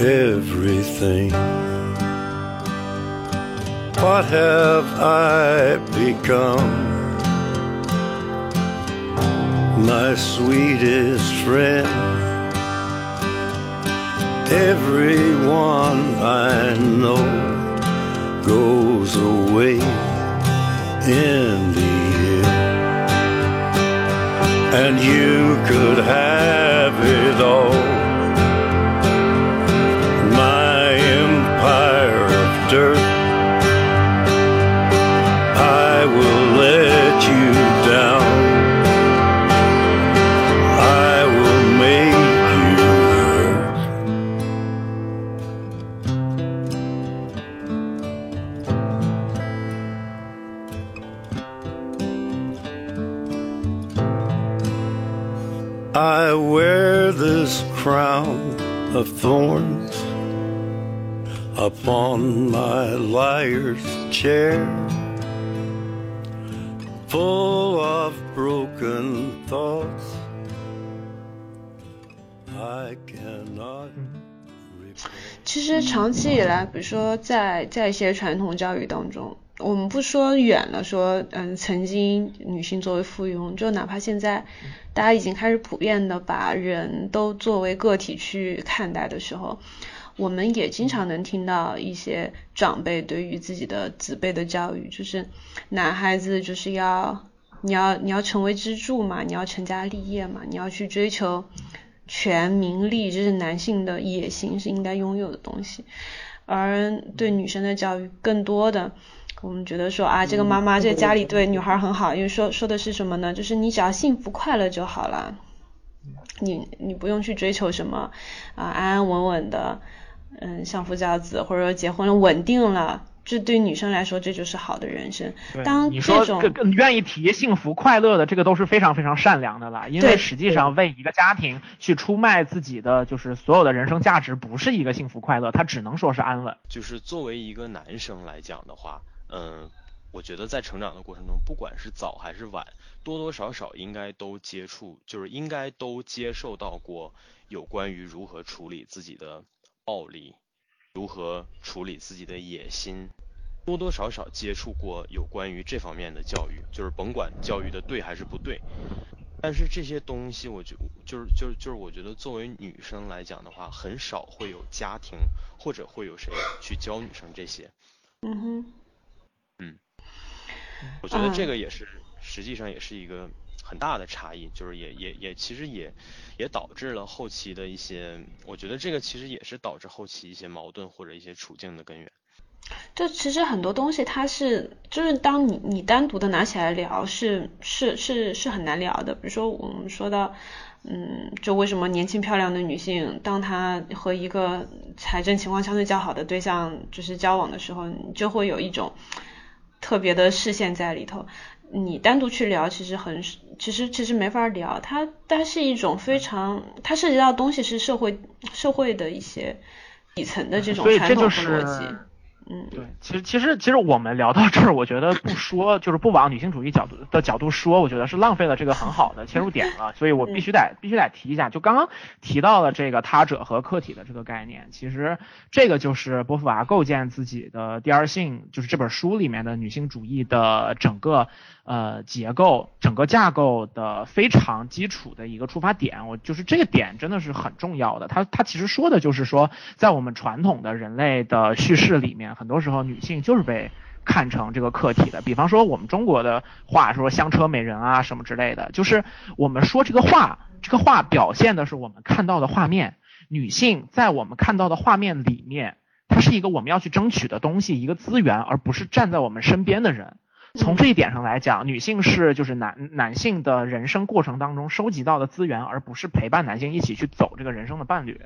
everything. What have I become? My sweetest friend, everyone I know goes away in the end, and you could have it all, my empire of dirt. I will let you down, I will make you hurt. I wear this crown of thorns upon my liar's chair, full of broken thoughts I cannot repair. 其实长期以来，比如说在在一些传统教育当中，我们不说远了说，嗯，曾经女性作为附庸，就哪怕现在大家已经开始普遍的把人都作为个体去看待的时候，我们也经常能听到一些长辈对于自己的子辈的教育，就是男孩子就是要你要你要成为支柱嘛，你要成家立业嘛，你要去追求权名利，这是男性的野心是应该拥有的东西。而对女生的教育更多的，我们觉得说啊，这个妈妈这家里对女孩很好，因为说说的是什么呢？就是你只要幸福快乐就好了，你你不用去追求什么啊，安安稳稳的，嗯，相夫教子，或者说结婚了稳定了，这对女生来说这就是好的人生。当你说更更愿意体验幸福快乐的，这个都是非常非常善良的了，因为实际上为一个家庭去出卖自己的就是所有的人生价值，不是一个幸福快乐，它只能说是安稳。就是作为一个男生来讲的话。嗯，我觉得在成长的过程中，不管是早还是晚，多多少少应该都接触，就是应该都接受到过有关于如何处理自己的暴力，如何处理自己的野心，多多少少接触过有关于这方面的教育，就是甭管教育的对还是不对，但是这些东西我觉得就是就是就是我觉得作为女生来讲的话，很少会有家庭或者会有谁去教女生这些。嗯哼。嗯，我觉得这个也是，实际上也是一个很大的差异，就是也也也其实也也导致了后期的一些，我觉得这个其实也是导致后期一些矛盾或者一些处境的根源。就其实很多东西它是，就是当你你单独的拿起来聊是是是是很难聊的。比如说我们说到，嗯，就为什么年轻漂亮的女性，当她和一个财政情况相对较好的对象就是交往的时候，你就会有一种特别的视线在里头，你单独去聊其实很其实其实没法聊，它它是一种非常，它涉及到东西是社会社会的一些底层的这种传统和逻辑。嗯，对，其实其实其实我们聊到这儿，我觉得不说就是不往女性主义角度的角度说，我觉得是浪费了这个很好的切入点了，所以我必须得必须得提一下，就刚刚提到了这个他者和客体的这个概念，其实这个就是波伏娃构建自己的第二性，就是这本书里面的女性主义的整个呃结构、整个架构的非常基础的一个出发点，我就是这个点真的是很重要的。他他其实说的就是说，在我们传统的人类的叙事里面，很多时候女性就是被看成这个客体的，比方说我们中国的话说香车美人啊什么之类的，就是我们说这个话，这个话表现的是我们看到的画面，女性在我们看到的画面里面，它是一个我们要去争取的东西，一个资源，而不是站在我们身边的人。从这一点上来讲，女性是就是男男性的人生过程当中收集到的资源，而不是陪伴男性一起去走这个人生的伴侣。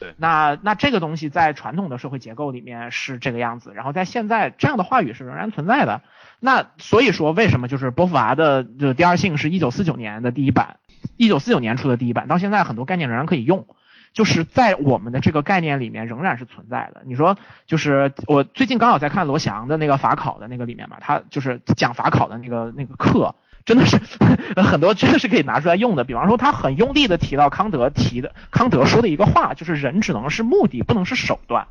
对，那那这个东西在传统的社会结构里面是这个样子，然后在现在这样的话语是仍然存在的。那所以说，为什么就是波伏娃的就第二性是一九四九年的第一版，一九四九年出的第一版，到现在很多概念仍然可以用。就是在我们的这个概念里面仍然是存在的。你说就是我最近刚好在看罗翔的那个法考的那个里面嘛，他就是讲法考的那个那个课，真的是很多真的是可以拿出来用的。比方说他很用力的提到康德提的康德说的一个话，就是人只能是目的，不能是手段。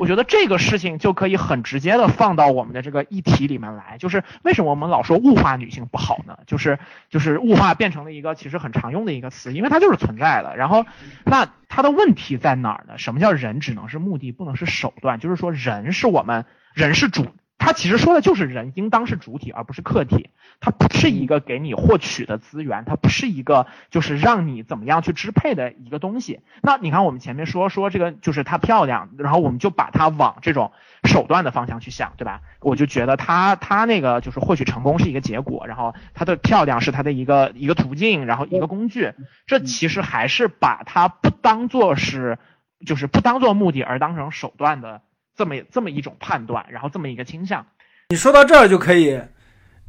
我觉得这个事情就可以很直接的放到我们的这个议题里面来，就是为什么我们老说物化女性不好呢？就是就是物化变成了一个其实很常用的一个词，因为它就是存在的。然后那它的问题在哪儿呢？什么叫人只能是目的，不能是手段？就是说人是我们，人是主，它其实说的就是人应当是主体而不是客体，它不是一个给你获取的资源，它不是一个就是让你怎么样去支配的一个东西。那你看我们前面说说这个就是它漂亮，然后我们就把它往这种手段的方向去想，对吧？我就觉得它它那个就是获取成功是一个结果，然后它的漂亮是它的一个一个途径，然后一个工具，这其实还是把它不当作是就是不当作目的而当成手段的这么这么一种判断，然后这么一个倾向。你说到这儿就可以，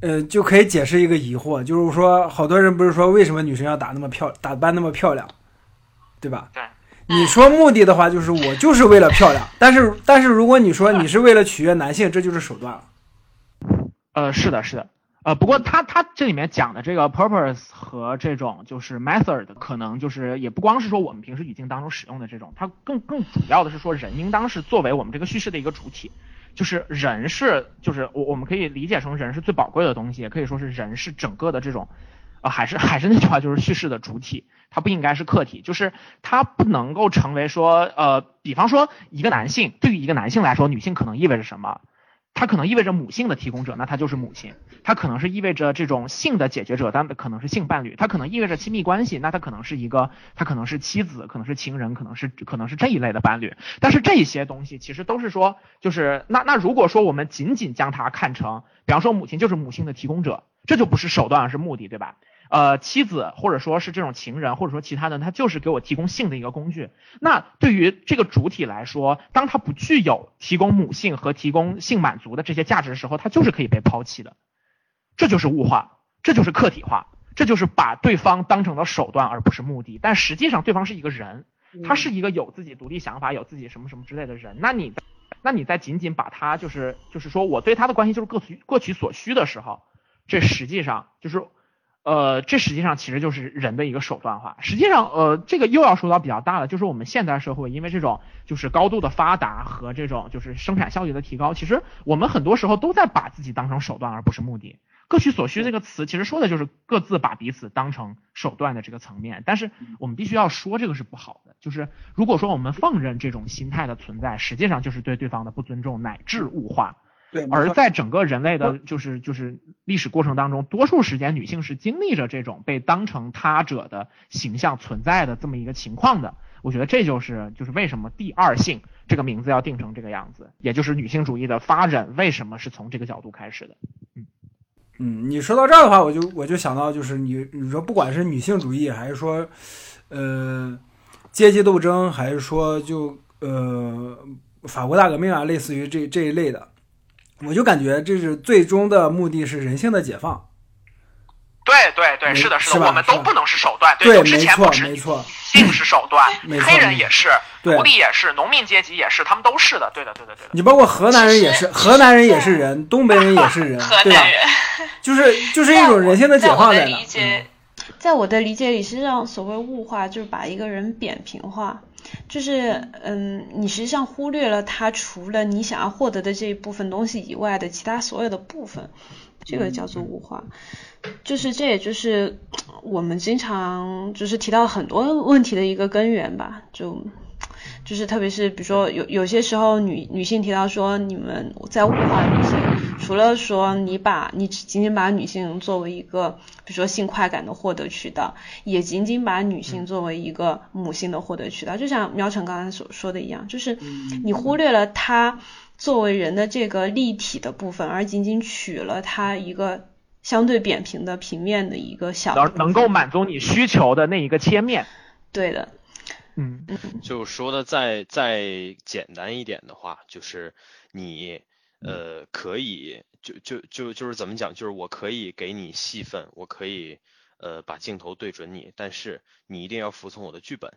呃，就可以解释一个疑惑，就是说，好多人不是说为什么女生要打那么漂打扮那么漂亮，对吧？对。你说目的的话，就是我就是为了漂亮，但是但是如果你说你是为了取悦男性，这就是手段了。呃，是的，是的。呃，不过他他这里面讲的这个 purpose 和这种就是 method， 可能就是也不光是说我们平时语境当中使用的这种，它更更主要的是说人应当是作为我们这个叙事的一个主体，就是人是就是我我们可以理解成人是最宝贵的东西，也可以说是人是整个的这种，呃还是还是那句话，就是叙事的主体，它不应该是客体，就是它不能够成为说呃，比方说一个男性，对于一个男性来说，女性可能意味着什么？它可能意味着母性的提供者，那它就是母亲；它可能是意味着这种性的解决者，但可能是性伴侣；它可能意味着亲密关系，那它可能是一个，它可能是妻子，可能是情人，可能是可能是这一类的伴侣。但是这些东西其实都是说，就是那那如果说我们仅仅将它看成，比方说母亲就是母性的提供者，这就不是手段而是目的，对吧？呃，妻子或者说是这种情人或者说其他的，他就是给我提供性的一个工具。那对于这个主体来说，当他不具有提供母性和提供性满足的这些价值的时候，他就是可以被抛弃的。这就是物化，这就是客体化，这就是把对方当成了手段而不是目的。但实际上对方是一个人，他是一个有自己独立想法，有自己什么什么之类的人。那你那你再仅仅把他就是就是说我对他的关系就是各取各取所需的时候，这实际上就是呃，这实际上其实就是人的一个手段化。实际上，呃，这个又要说到比较大的，就是我们现代社会，因为这种就是高度的发达和这种就是生产效率的提高，其实我们很多时候都在把自己当成手段而不是目的。各取所需这个词其实说的就是各自把彼此当成手段的这个层面，但是我们必须要说这个是不好的，就是如果说我们放任这种心态的存在，实际上就是对对方的不尊重乃至物化。对，而在整个人类的就是就是历史过程当中，多数时间女性是经历着这种被当成他者的形象存在的这么一个情况的。我觉得这就是就是为什么第二性这个名字要定成这个样子，也就是女性主义的发展为什么是从这个角度开始的。嗯嗯，你说到这儿的话，我就我就想到就是你你说不管是女性主义还是说呃阶级斗争，还是说就呃法国大革命啊，类似于这这一类的。我就感觉这是最终的目的是人性的解放，对对对，是的，是的，我们都不能是手段，对，有之前不值，既不是手段，黑人也是，奴隶也是，农民阶级也是，他们都是的，对的，对的，对的。你包括河南人也是，河南人也是人，东北人也是人，对吧？就是就是一种人性的简化在哪？在我的理解里是让所谓物化，就是把一个人扁平化。就是嗯，你实际上忽略了他除了你想要获得的这一部分东西以外的其他所有的部分，这个叫做物化。就是这也就是我们经常就是提到很多问题的一个根源吧，就就是特别是比如说有有些时候女女性提到说你们在物化女性，除了说你把你仅仅把女性作为一个比如说性快感的获得渠道，也仅仅把女性作为一个母性的获得渠道，就像苗晨刚才所说的一样，就是你忽略了她作为人的这个立体的部分，而仅仅取了她一个相对扁平的平面的一个小能够满足你需求的那一个切面。对的。嗯，就说的再再简单一点的话，就是你呃可以就就就就是怎么讲，就是我可以给你戏份，我可以呃把镜头对准你，但是你一定要服从我的剧本，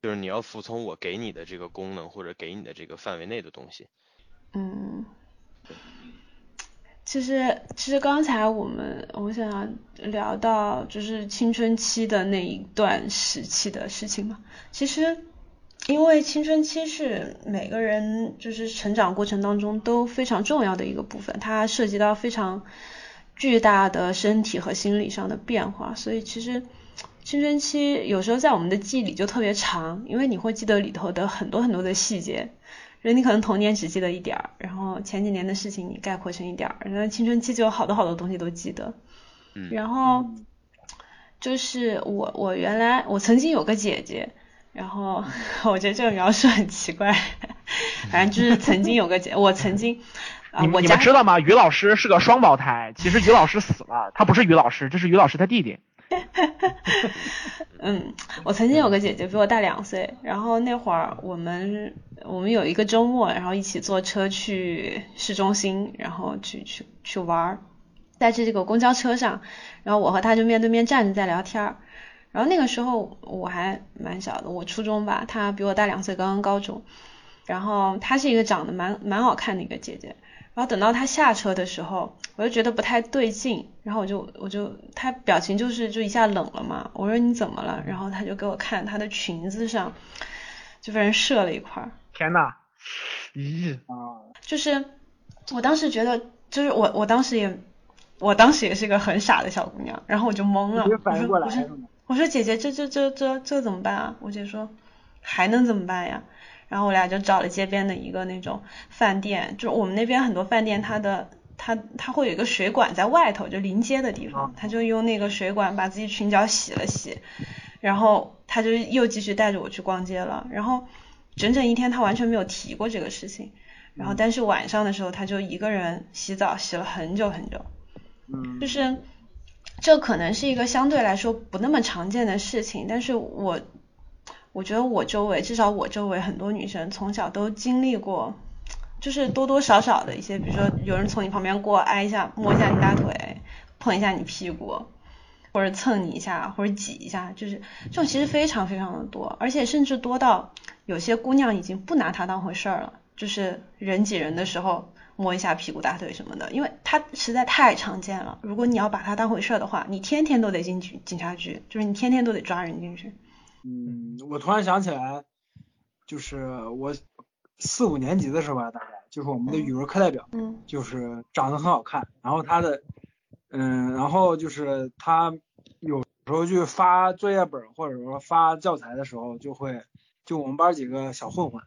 就是你要服从我给你的这个功能或者给你的这个范围内的东西。嗯，其实其实刚才我们我想聊到就是青春期的那一段时期的事情嘛。其实因为青春期是每个人就是成长过程当中都非常重要的一个部分，它涉及到非常巨大的身体和心理上的变化，所以其实青春期有时候在我们的记忆里就特别长，因为你会记得里头的很多很多的细节。你可能童年只记得一点儿，然后前几年的事情你概括成一点儿，然后青春期就有好多好多东西都记得。然后就是我我原来我曾经有个姐姐，然后我觉得这个描述很奇怪，反正就是曾经有个姐，我曾经啊、呃，我你们知道吗？于老师是个双胞胎，其实于老师死了，他不是于老师，这是于老师他弟弟。嗯，我曾经有个姐姐比我大两岁，然后那会儿我们我们有一个周末，然后一起坐车去市中心，然后去去去玩，在这个公交车上，然后我和她就面对面站着在聊天，然后那个时候我还蛮小的，我初中吧，她比我大两岁，刚刚高中，然后她是一个长得蛮蛮好看的一个姐姐。然后等到他下车的时候，我就觉得不太对劲，然后我就我就他表情就是就一下冷了嘛，我说你怎么了？然后他就给我看他的裙子上就被人射了一块。天哪！咦啊！就是我当时觉得，就是我我当时也我当时也是个很傻的小姑娘，然后我就懵了，反应过来了。我说我说姐姐，这这这这这怎么办啊？我姐说还能怎么办呀？然后我俩就找了街边的一个那种饭店，就是我们那边很多饭店它的它它会有一个水管在外头，就临街的地方，他就用那个水管把自己裙角洗了洗，然后他就又继续带着我去逛街了，然后整整一天他完全没有提过这个事情，然后但是晚上的时候他就一个人洗澡洗了很久很久。嗯，就是这可能是一个相对来说不那么常见的事情，但是我我觉得我周围，至少我周围很多女生从小都经历过，就是多多少少的一些，比如说有人从你旁边过，挨一下，摸一下你大腿，碰一下你屁股，或者蹭你一下，或者挤一下，就是这种其实非常非常的多，而且甚至多到有些姑娘已经不拿它当回事儿了，就是人挤人的时候摸一下屁股大腿什么的，因为它实在太常见了。如果你要把它当回事儿的话，你天天都得进去警察局，就是你天天都得抓人进去。嗯，我突然想起来，就是我四五年级的时候吧，大概就是我们的语文课代表，嗯，就是长得很好看，然后他的，嗯，然后就是他有时候去发作业本或者说发教材的时候，就会就我们班几个小混混，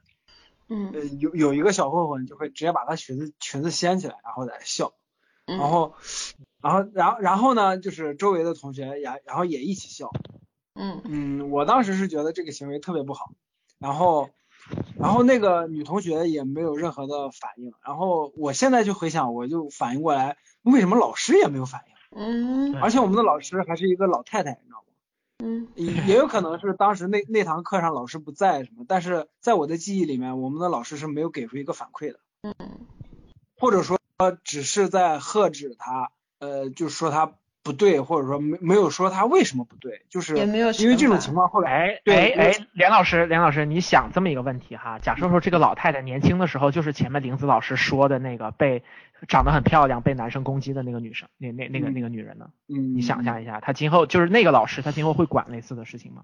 嗯，呃、有有一个小混混就会直接把他裙子裙子掀起来，然后在笑，然后然后然后然后呢，就是周围的同学也然后也一起笑。嗯嗯，我当时是觉得这个行为特别不好，然后，然后那个女同学也没有任何的反应，然后我现在就回想，我就反应过来，为什么老师也没有反应？嗯，而且我们的老师还是一个老太太，你知道吗？嗯，也有可能是当时那那堂课上老师不在什么，但是在我的记忆里面，我们的老师是没有给出一个反馈的，嗯，或者说只是在呵止他，呃，就说他不对，或者说没没有说他为什么不对，就是也没有因为这种情况后来哎对哎哎，连老师连老师，你想这么一个问题哈，假设说这个老太太年轻的时候就是前面玲子老师说的那个被长得很漂亮被男生攻击的那个女生，那那那个那个女人呢？嗯，你想象一下，她今后就是那个老师，她今后会管类似的事情吗？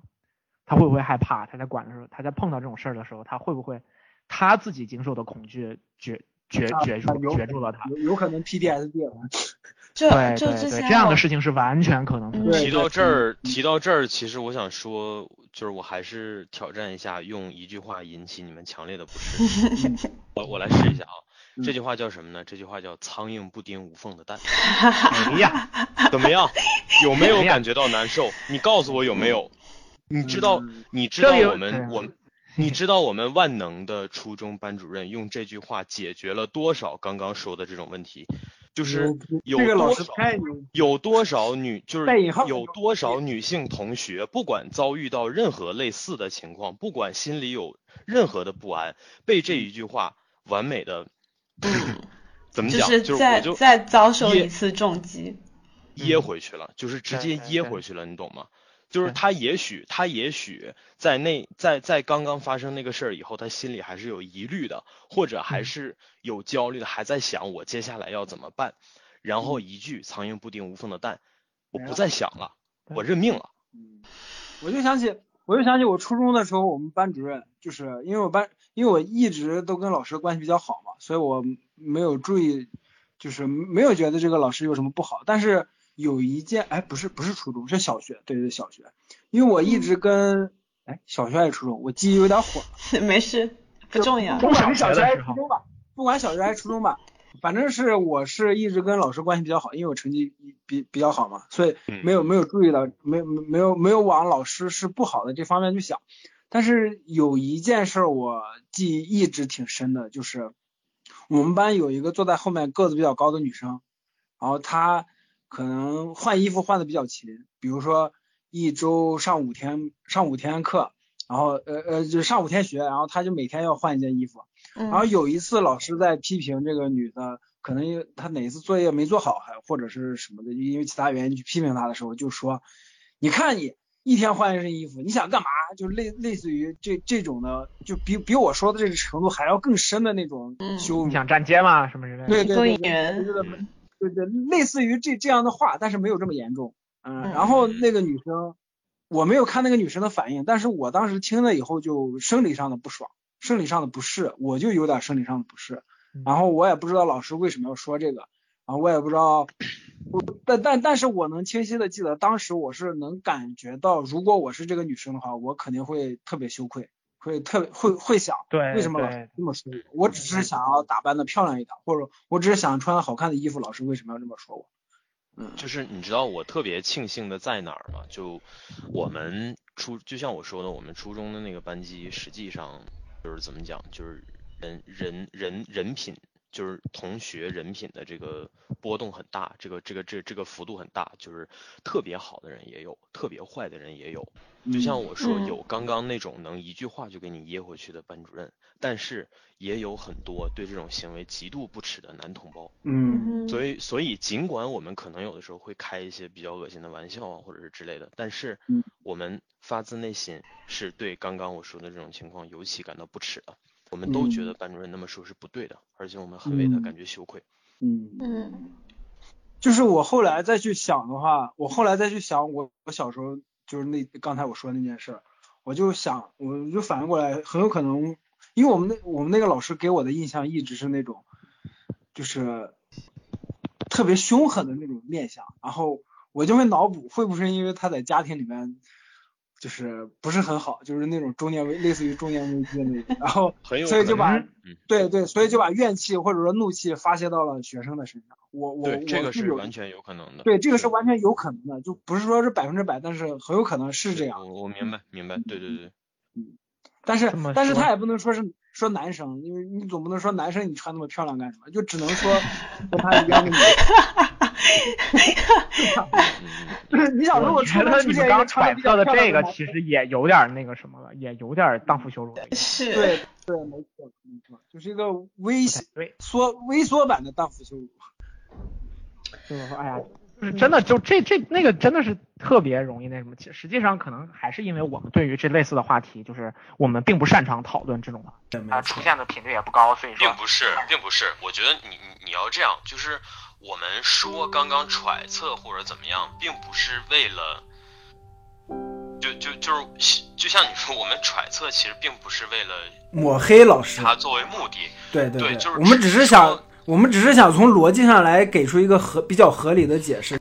她会不会害怕？她在管的时候，她在碰到这种事儿的时候，她会不会她自己经受的恐惧决决决住决住了她？有有可能 P T S D 了。就对就之前对对，这样的事情是完全可能的。提到这儿，提到这儿，其实我想说，就是我还是挑战一下，用一句话引起你们强烈的不适。我我来试一下啊，这句话叫什么呢？这句话叫"苍蝇不叮无缝的蛋"。哎呀，怎么样？有没有感觉到难受？你告诉我有没有？你知道，你知道我们我们。你知道我们万能的初中班主任用这句话解决了多少刚刚说的这种问题？就是有多少有多少女就是有多少女性同学，不管遭遇到任何类似的情况，不管心里有任何的不安，被这一句话完美的怎么讲？就是再再遭受一次重击，噎回去了，就是直接噎回去了，你懂吗？就是他也许他也许在那在在刚刚发生那个事儿以后，他心里还是有疑虑的，或者还是有焦虑的，还在想我接下来要怎么办。然后一句苍蝇不叮无缝的蛋，我不再想了，我认命了。嗯，我就想起我就想起我初中的时候，我们班主任就是因为我班因为我一直都跟老师关系比较好嘛，所以我没有注意，就是没有觉得这个老师有什么不好，但是。有一件哎不是不是初中是小学，对对小学，因为我一直跟哎小学还是初中，我记忆有点混了，没事不重要，不管是小学还是初中吧，不管小学还是初中吧，反正是我是一直跟老师关系比较好，因为我成绩比比较好嘛，所以没有没有注意到，没没有没有往老师是不好的这方面去想。但是有一件事我记忆一直挺深的，就是我们班有一个坐在后面个子比较高的女生，然后她可能换衣服换的比较勤，比如说一周上五天上五天课，然后呃呃就上五天学，然后他就每天要换一件衣服。然后有一次老师在批评这个女的，可能她哪一次作业没做好，还或者是什么的，因为其他原因去批评她的时候，就说你看你一天换一身衣服，你想干嘛？就类类似于这这种的，就比比我说的这个程度还要更深的那种羞辱。嗯、你想站街吗？什么之类的？对对对。对对对，类似于这这样的话，但是没有这么严重。嗯，然后那个女生，我没有看那个女生的反应，但是我当时听了以后就生理上的不爽，生理上的不适，我就有点生理上的不适。然后我也不知道老师为什么要说这个，然后我也不知道，但但但是我能清晰的记得，当时我是能感觉到，如果我是这个女生的话，我肯定会特别羞愧。会特会会想，对，为什么老师这么说我？我只是想要打扮的漂亮一点，或者我只是想穿好看的衣服，老师为什么要这么说我？嗯，就是你知道我特别庆幸的在哪儿吗？就我们初，就像我说的，我们初中的那个班级，实际上就是怎么讲，就是人人人人品，就是同学人品的这个波动很大，这个这个这这个幅度很大，就是特别好的人也有，特别坏的人也有。就像我说，有刚刚那种能一句话就给你噎回去的班主任，但是也有很多对这种行为极度不耻的男同胞。嗯，所以所以尽管我们可能有的时候会开一些比较恶心的玩笑啊，或者是之类的，但是我们发自内心是对刚刚我说的这种情况尤其感到不耻的。我们都觉得班主任那么说是不对的，而且我们很为他感觉羞愧。嗯嗯，就是我后来再去想的话，我后来再去想我我小时候就是那刚才我说的那件事，我就想我就反应过来，很有可能因为我们那我们那个老师给我的印象一直是那种就是特别凶狠的那种面相，然后我就会脑补会不会因为他在家庭里面。就是不是很好，就是那种中年危，类似于中年危机的那种，然后所以就把对对，所以就把怨气或者说怒气发泄到了学生的身上。我我这个是完全有可能的，对，这个是完全有可能的，就不是说是百分之百，但是很有可能是这样。我我明白明白，对对对，嗯，但是但是他也不能说是说男生，因为你总不能说男生你穿那么漂亮干什么，就只能说和他一样的女生。你想说我觉得你们刚揣测的这个其实也有点那个什么了，也有点荡妇羞辱。是，对对，没错没错，就是一个微缩微缩版的荡妇羞辱。哎呀，就是真的就这这那个真的是特别容易那什么，实际上可能还是因为我们对于这类似的话题，就是我们并不擅长讨论这种的啊、呃、出现的频率也不高，所以说并不是并不是，我觉得你你要这样，就是我们说刚刚揣测或者怎么样，并不是为了就就就是就像你说，我们揣测其实并不是为了抹黑老师，他作为目的，对对 对, 对，就是我们只是想。我们只是想从逻辑上来给出一个合比较合理的解释。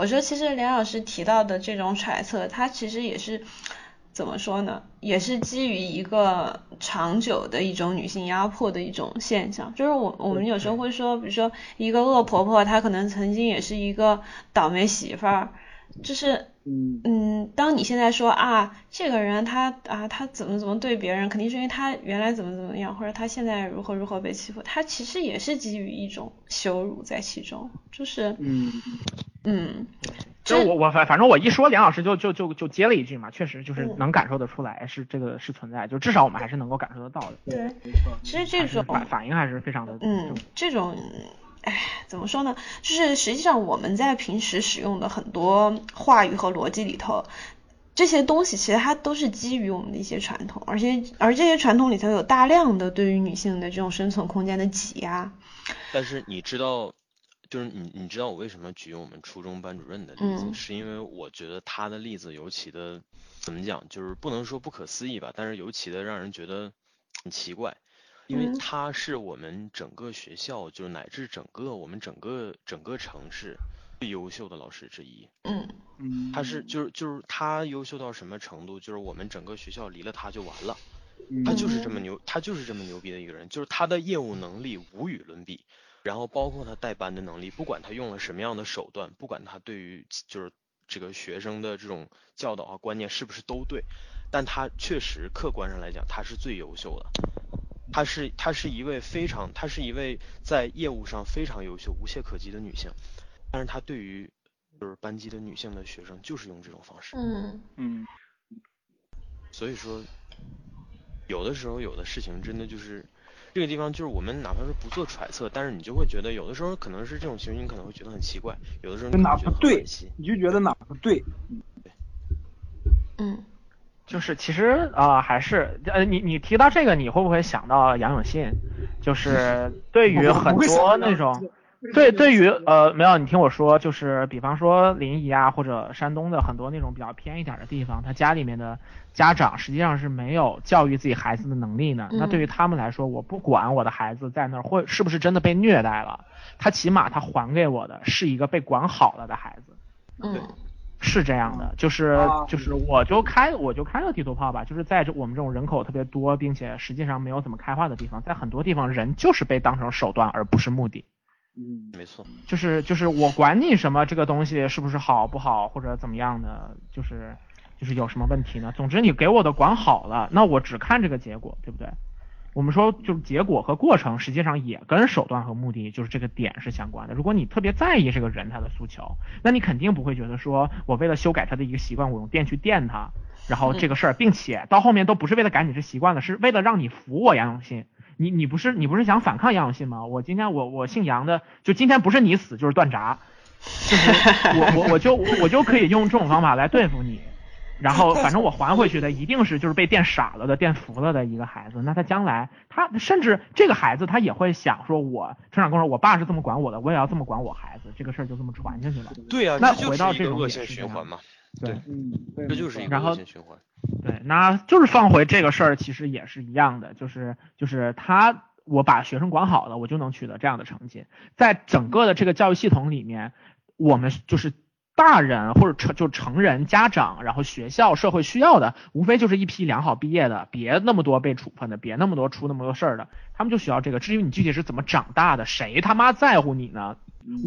我说其实梁老师提到的这种揣测，它其实也是怎么说呢，也是基于一个长久的一种女性压迫的一种现象，就是我我们有时候会说，比如说一个恶婆婆，她可能曾经也是一个倒霉媳妇儿，就是嗯，当你现在说啊这个人她啊她怎么怎么对别人，肯定是因为她原来怎么怎么样，或者她现在如何如何被欺负，她其实也是基于一种羞辱在其中，就是嗯。嗯，就我我反反正我一说梁老师就就就就接了一句嘛，确实就是能感受得出来是这个是存在，就至少我们还是能够感受得到的。对，其实这种反反应还是非常的嗯，这种哎怎么说呢？就是实际上我们在平时使用的很多话语和逻辑里头，这些东西其实它都是基于我们的一些传统，而且而这些传统里头有大量的对于女性的这种生存空间的挤压。但是你知道。就是你你知道我为什么举我们初中班主任的例子、嗯、是因为我觉得他的例子尤其的怎么讲，就是不能说不可思议吧，但是尤其的让人觉得很奇怪，因为他是我们整个学校就是乃至整个我们整个整个城市最优秀的老师之一。嗯嗯，他是就是就是他优秀到什么程度，就是我们整个学校离了他就完了，他就是这么牛，他就是这么牛逼的一个人，就是他的业务能力无与伦比，然后包括他带班的能力，不管他用了什么样的手段，不管他对于就是这个学生的这种教导和观念是不是都对，但他确实客观上来讲他是最优秀的，他是他是一位非常他是一位在业务上非常优秀无懈可击的女性，但是他对于就是班级的女性的学生就是用这种方式。嗯嗯，所以说有的时候有的事情真的就是这个地方，就是我们哪怕是不做揣测，但是你就会觉得有的时候可能是这种情绪，你可能会觉得很奇怪，有的时候你哪不对，你就觉得哪不对，对，嗯，就是其实啊、呃、还是呃你你提到这个，你会不会想到杨永信？就是对于很多那种，对对于呃没有，你听我说，就是比方说临沂啊或者山东的很多那种比较偏一点的地方，他家里面的家长实际上是没有教育自己孩子的能力呢，那对于他们来说，我不管我的孩子在那儿会是不是真的被虐待了，他起码他还给我的是一个被管好了的孩子。对，是这样的，就是就是我就开我就开个地图炮吧，就是在这我们这种人口特别多并且实际上没有怎么开化的地方，在很多地方人就是被当成手段而不是目的。嗯，没错，就是就是我管你什么这个东西是不是好不好或者怎么样的，就是就是有什么问题呢？总之你给我的管好了，那我只看这个结果，对不对？我们说就是结果和过程实际上也跟手段和目的就是这个点是相关的。如果你特别在意这个人他的诉求，那你肯定不会觉得说我为了修改他的一个习惯，我用电去电他，然后这个事儿，并且到后面都不是为了改你这习惯了，是为了让你服我杨永信。你你不是你不是想反抗杨永信吗？我今天我我姓杨的，就今天不是你死就是断闸，我我我就我就可以用这种方法来对付你，然后反正我还回去的一定是就是被电傻了的、电服了的一个孩子。那他将来他甚至这个孩子他也会想说，我成长过程我爸是这么管我的，我也要这么管我孩子，这个事儿就这么传下去了。对啊，那回到这种恶性循环嘛。对，嗯，这就是一个恶性循环。对，那就是放回这个事儿，其实也是一样的，就是就是他。我把学生管好了，我就能取得这样的成绩。在整个的这个教育系统里面，我们就是大人或者成就成人、家长，然后学校、社会需要的，无非就是一批良好毕业的，别那么多被处分的，别那么多出那么多事儿的，他们就需要这个。至于你具体是怎么长大的，谁他妈在乎你呢？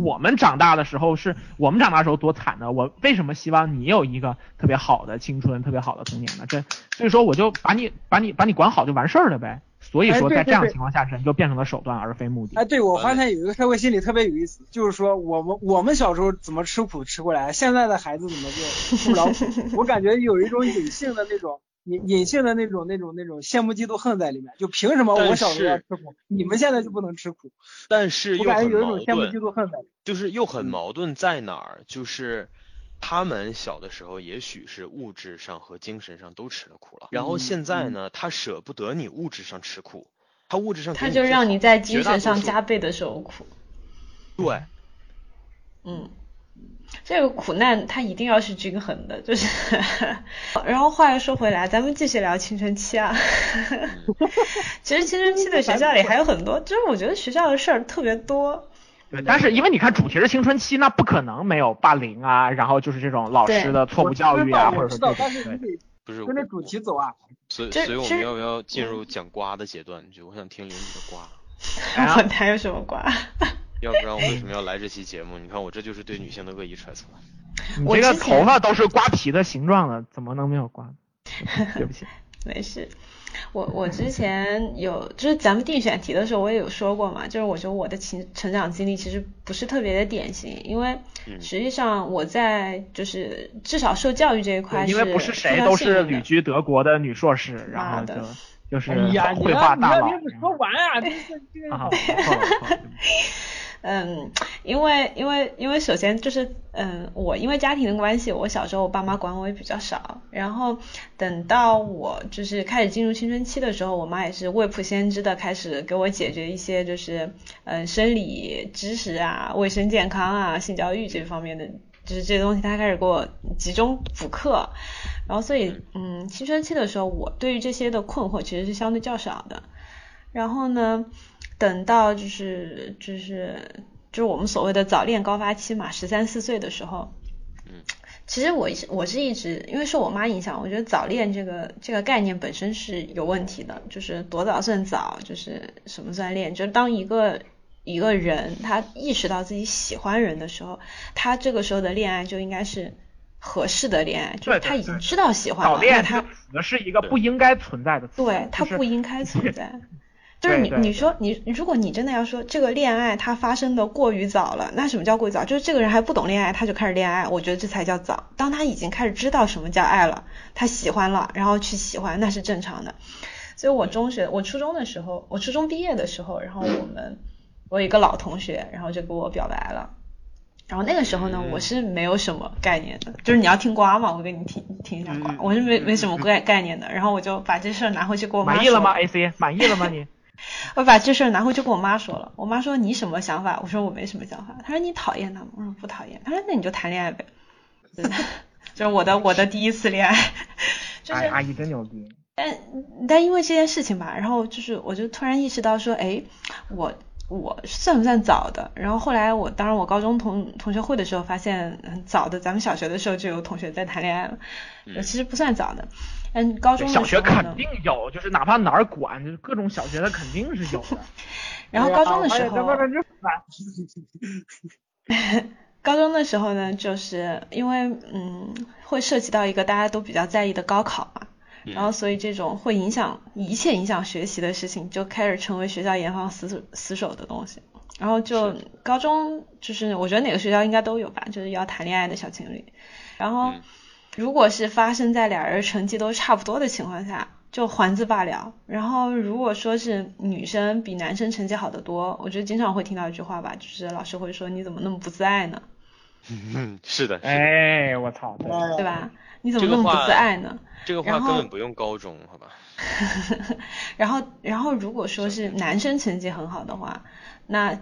我们长大的时候是我们长大的时候多惨呢，我为什么希望你有一个特别好的青春、特别好的童年呢？这所以说我就把你、把你、把你管好就完事儿了呗。所以说，在这样的情况下，人就变成了手段而非目的。哎，对，我发现有一个社会心理特别有意思，就是说我们我们小时候怎么吃苦吃过来，现在的孩子怎么就吃不了苦？我感觉有一种隐性的那种隐隐性的那种那种那种羡慕嫉妒恨在里面，就凭什么我小时候要吃苦，你们现在就不能吃苦？但是又很矛盾，我感觉有一种羡慕嫉妒恨在里面，就是又很矛盾在哪儿？就是。他们小的时候也许是物质上和精神上都吃了苦了，然后现在呢，他舍不得你物质上吃苦，他物质上他就让你在精神上加倍的受苦。对，嗯，这个苦难它一定要是均衡的，就是然后话又说回来，咱们继续聊青春期啊其实青春期的学校里还有很多，就是我觉得学校的事儿特别多。对，但是因为你看主题是青春期，那不可能没有霸凌啊，然后就是这种老师的错误教育啊，或者说但是你得跟着主题走啊。所以，所以我们要不要进入讲瓜的阶段？就我想听林子的瓜。我哪有什么瓜？要不然我为什么要来这期节目？你看我这就是对女性的恶意揣测。你这个头发都是瓜皮的形状的，怎么能没有瓜？对不起，没事。我我之前有就是咱们定选题的时候我也有说过嘛，就是我觉得我的成成长经历其实不是特别的典型，因为实际上我在就是至少受教育这一块是，因为不是谁都是旅居德国的女硕士，然后就就是绘画大佬。你说完啊，这这个。嗯，因为因为因为首先就是嗯，我因为家庭的关系，我小时候我爸妈管我也比较少，然后等到我就是开始进入青春期的时候，我妈也是未卜先知的开始给我解决一些就是嗯生理知识啊、卫生健康啊、性教育这方面的，就是这些东西她开始给我集中补课，然后所以嗯，青春期的时候我对于这些的困惑其实是相对较少的，然后呢。等到就是就是就是我们所谓的早恋高发期嘛，十三四岁的时候，嗯，其实我我是一直因为受我妈影响，我觉得早恋这个这个概念本身是有问题的，就是多早算早，就是什么算恋，就是当一个一个人他意识到自己喜欢人的时候，他这个时候的恋爱就应该是合适的恋爱，就是他已经知道喜欢了，对对对，早恋它是一个不应该存在的词，对，它不应该存在。就是你，你说你，如果你真的要说这个恋爱它发生的过于早了，那什么叫过于早？就是这个人还不懂恋爱，他就开始恋爱，我觉得这才叫早。当他已经开始知道什么叫爱了，他喜欢了，然后去喜欢，那是正常的。所以我中学，我初中的时候，我初中毕业的时候，然后我们，我有一个老同学，然后就给我表白了。然后那个时候呢，我是没有什么概念的，就是你要听瓜嘛，我给你听听一下瓜，我是没没什么概概念的。然后我就把这事儿拿回去给我妈说。满意了吗 ？A C 满意了吗你？我把这事儿拿回去跟我妈说了，我妈说你什么想法？我说我没什么想法。她说你讨厌他吗？我说不讨厌。她说那你就谈恋爱呗，就是我的我的第一次恋爱。就是哎、阿姨真牛逼。但但因为这件事情吧，然后就是我就突然意识到说，哎，我我算不算早的？然后后来我当然我高中同同学会的时候发现，早的，咱们小学的时候就有同学在谈恋爱了，嗯、其实不算早的。嗯，高中小学肯定有，就是哪怕哪儿管，就是各种小学的肯定是有的。然后高中的时候，高中的时候呢，就是因为嗯，会涉及到一个大家都比较在意的高考嘛，然后所以这种会影响一切影响学习的事情，就开始成为学校严防死死守的东西。然后就高中就是我觉得哪个学校应该都有吧，就是要谈恋爱的小情侣，然后。嗯如果是发生在俩人成绩都差不多的情况下，就还字罢了。然后如果说是女生比男生成绩好得多，我觉得经常会听到一句话吧，就是老师会说你怎么那么不自爱呢？嗯，是的。哎，我操，对吧？你怎么那么不自爱呢？这个话根本不用高中，好吧？然后，然后如果说是男生成绩很好的话，那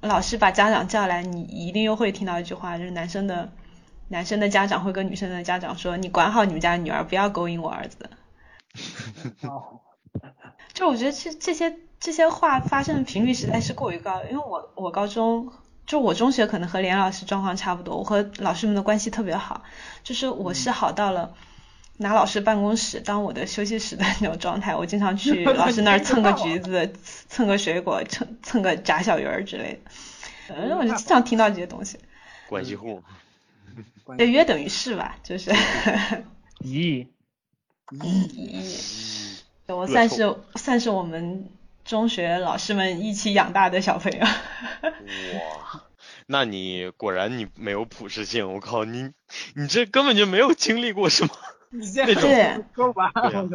老师把家长叫来，你一定又会听到一句话，就是男生的男生的家长会跟女生的家长说：“你管好你们家女儿，不要勾引我儿子。”就我觉得这这些这些话发生的频率实在是过于高，因为我我高中。就我中学可能和连老师状况差不多，我和老师们的关系特别好，就是我是好到了拿老师办公室当我的休息室的那种状态，我经常去老师那儿蹭个橘子蹭个水果蹭蹭个炸小鱼儿之类的，反正我就经常听到这些东西。关系户对，约等于是吧，就是咦咦我算是算是我们中学老师们一起养大的小朋友。哇，那你果然你没有普适性，我靠，你你这根本就没有经历过什么，你这对说完了，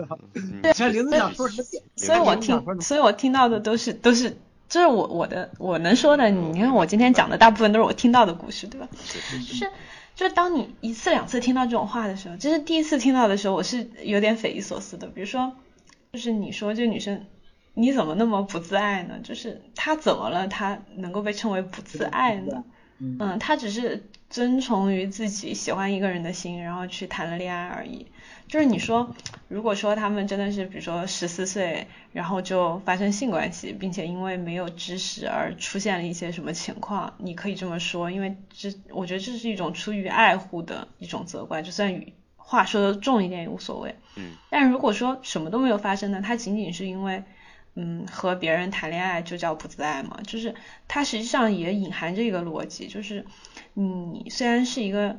对，像林子想说什么，所以我听，所以我听到的都是都是，这是我我的我能说的，你看我今天讲的大部分都是我听到的故事，对吧？就是就是当你一次两次听到这种话的时候，就是第一次听到的时候，我是有点匪夷所思的，比如说，就是你说这女生。你怎么那么不自爱呢？就是他怎么了？他能够被称为不自爱呢？嗯，他只是遵从于自己喜欢一个人的心，然后去谈了恋爱而已。就是你说，如果说他们真的是，比如说十四岁，然后就发生性关系，并且因为没有知识而出现了一些什么情况，你可以这么说，因为这我觉得这是一种出于爱护的一种责怪，就算与话说的重一点也无所谓。嗯，但如果说什么都没有发生呢，他仅仅是因为。嗯，和别人谈恋爱就叫不自爱嘛，就是它实际上也隐含这个逻辑，就是你虽然是一个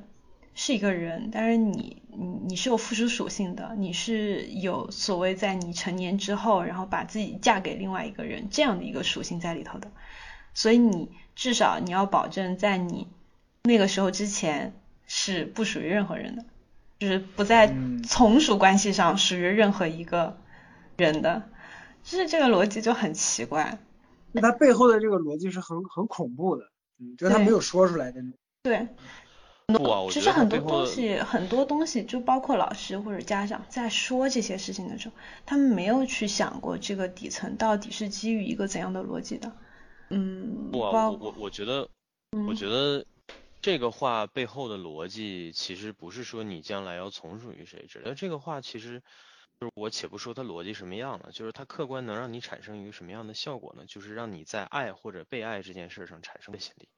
是一个人，但是你你你是有附属属性的，你是有所谓在你成年之后，然后把自己嫁给另外一个人这样的一个属性在里头的，所以你至少你要保证在你那个时候之前是不属于任何人的，就是不在从属关系上属于任何一个人的。就是这个逻辑就很奇怪，那他背后的这个逻辑是很很恐怖的，嗯，就是他没有说出来的。对，其实很多东西，很多东西就包括老师或者家长在说这些事情的时候，他们没有去想过这个底层到底是基于一个怎样的逻辑的。嗯，不啊，我我我觉得，嗯、我觉得。这个话背后的逻辑其实不是说你将来要从属于谁之类的，这个话其实就是我且不说它逻辑什么样了，就是它客观能让你产生一个什么样的效果呢？就是让你在爱或者被爱这件事上产生的心理，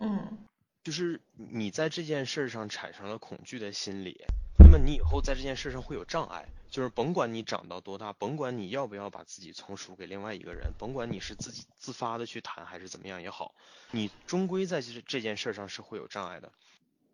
嗯，就是你在这件事上产生了恐惧的心理，那么你以后在这件事上会有障碍，就是甭管你长到多大，甭管你要不要把自己从属给另外一个人，甭管你是自己自发的去谈还是怎么样也好，你终归在这件事上是会有障碍的，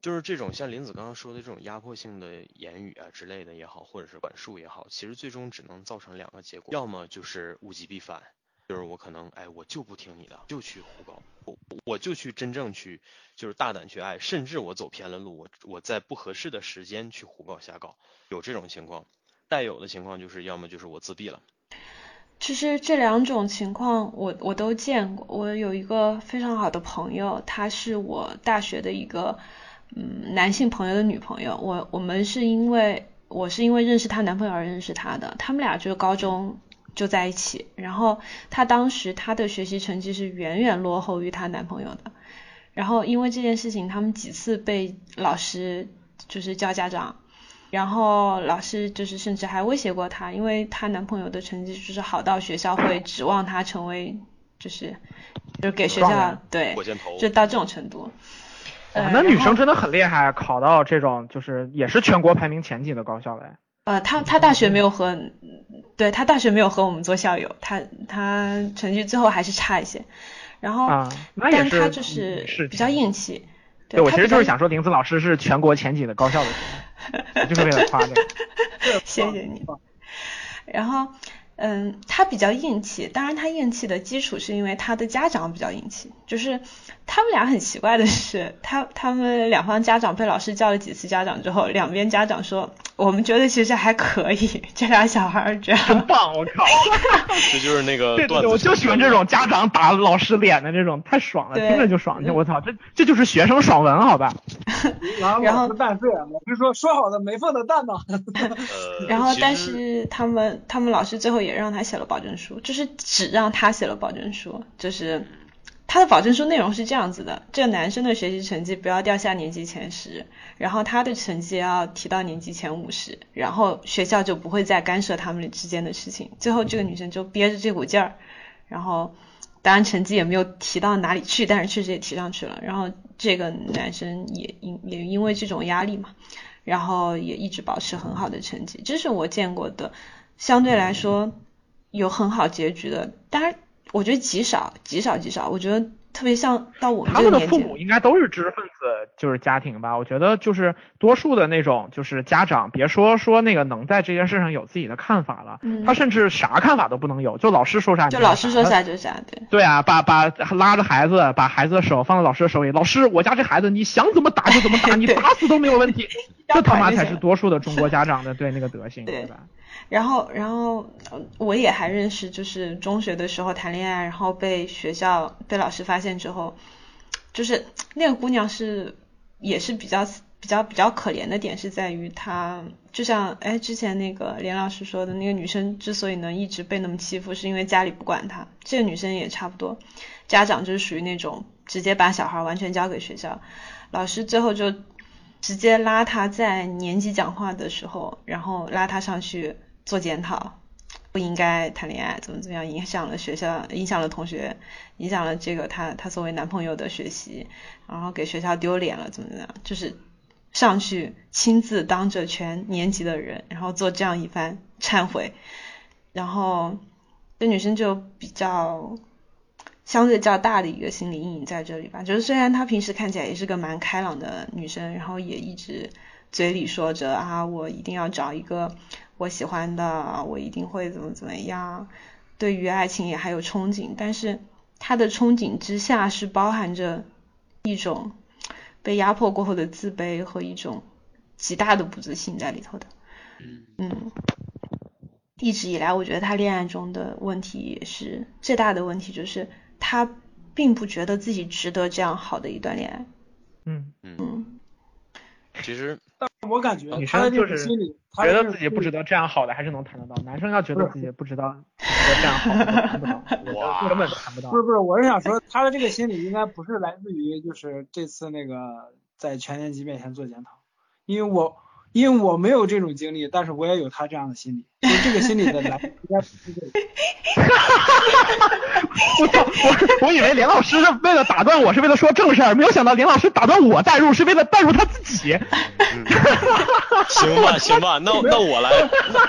就是这种像林子刚刚说的这种压迫性的言语啊之类的也好，或者是管束也好，其实最终只能造成两个结果，要么就是物极必反，就是我可能哎我就不听你的，就去胡搞，我我就去真正去就是大胆去爱，甚至我走偏了路，我我在不合适的时间去胡搞瞎搞，有这种情况，带有的情况就是要么就是我自闭了。其实这两种情况我我都见过，我有一个非常好的朋友，他是我大学的一个嗯男性朋友的女朋友，我我们是因为我是因为认识她男朋友而认识她的，他们俩就是高中就在一起，然后她当时她的学习成绩是远远落后于她男朋友的，然后因为这件事情他们几次被老师就是叫家长。然后老师就是甚至还威胁过她，因为她男朋友的成绩就是好到学校会指望她成为就是就是给学校对就到这种程度、呃、那女生真的很厉害，考到这种就是也是全国排名前几的高校来。呃，她她大学没有和对她大学没有和我们做校友，她她成绩最后还是差一些，然后、啊、但她就是比较硬气。对, 对我其实就是想说林子老师是全国前几的高校的，就是为了夸的。谢谢你。然后嗯他比较硬气，当然他硬气的基础是因为他的家长比较硬气，就是他们俩很奇怪的是他他们两方家长被老师叫了几次家长之后，两边家长说我们觉得其实还可以，这俩小孩儿觉得真棒，我靠！这就是那个段子，对对对，我就喜欢这种家长打老师脸的这种，太爽了，听着就爽。我操，这这就是学生爽文，好吧？然后蛋碎，我就说说好的没份的蛋呢。然后，但是他们他们老师最后也让他写了保证书，就是只让他写了保证书，就是他的保证书内容是这样子的：这个男生的学习成绩不要掉下年级前十，然后他的成绩要提到年级前五十，然后学校就不会再干涉他们之间的事情。最后这个女生就憋着这股劲儿，然后当然成绩也没有提到哪里去，但是确实也提上去了。然后这个男生也因也因为这种压力嘛，然后也一直保持很好的成绩。这是我见过的相对来说有很好结局的，当然我觉得极少极少极少，我觉得特别像到我们这个年纪，他们的父母应该都是知识分子，就是家庭吧。我觉得就是多数的那种，就是家长别说说那个能在这件事上有自己的看法了，嗯、他甚至啥看法都不能有，就老师说啥就老师说啥就啥，对对啊，把把拉着孩子，把孩子的手放在老师的手里，老师，我家这孩子你想怎么打就怎么打，你打死都没有问题，这他妈才是多数的中国家长的对那个德性，对吧？然后，然后我也还认识，就是中学的时候谈恋爱，然后被学校被老师发现之后，就是那个姑娘是也是比较比较比较可怜的点是在于她，就像哎之前那个连老师说的，那个女生之所以能一直被那么欺负，是因为家里不管她。这个女生也差不多，家长就是属于那种直接把小孩完全交给学校，老师最后就直接拉她在年级讲话的时候，然后拉她上去做检讨，不应该谈恋爱，怎么怎么样，影响了学校，影响了同学，影响了这个他他作为男朋友的学习，然后给学校丢脸了，怎么怎么样，就是上去亲自当着全年级的人，然后做这样一番忏悔。然后这女生就比较相对较大的一个心理阴影在这里吧，就是虽然她平时看起来也是个蛮开朗的女生，然后也一直嘴里说着啊，我一定要找一个我喜欢的，我一定会怎么怎么样，对于爱情也还有憧憬，但是他的憧憬之下是包含着一种被压迫过后的自卑和一种极大的不自信在里头的。嗯，一直以来我觉得他恋爱中的问题也是最大的问题，就是他并不觉得自己值得这样好的一段恋爱。嗯嗯，其实但我感觉女生就是觉得自己不值得这样好的还是能谈得到，男生要觉得自己不值得这样好的谈不到，我根本谈不到。不是不是，我是想说他的这个心理应该不是来自于就是这次那个在全年级面前做检讨，因为我因为我没有这种经历，但是我也有他这样的心理，就这个心理的来源应该不是这个。我我以为连老师是为了打断我是为了说正事儿，没有想到连老师打断我带入是为了带入他自己。嗯、行吧行吧，那那我来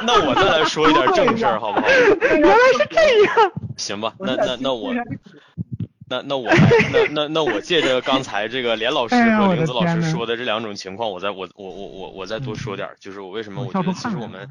那我再来说一点正事儿好不好？原来是这样。行吧，那那那我那那我那那那我借着刚才这个连老师和玲子老师说的这两种情况，我再我我我我我再多说点，就是我为什么我觉得其实我们。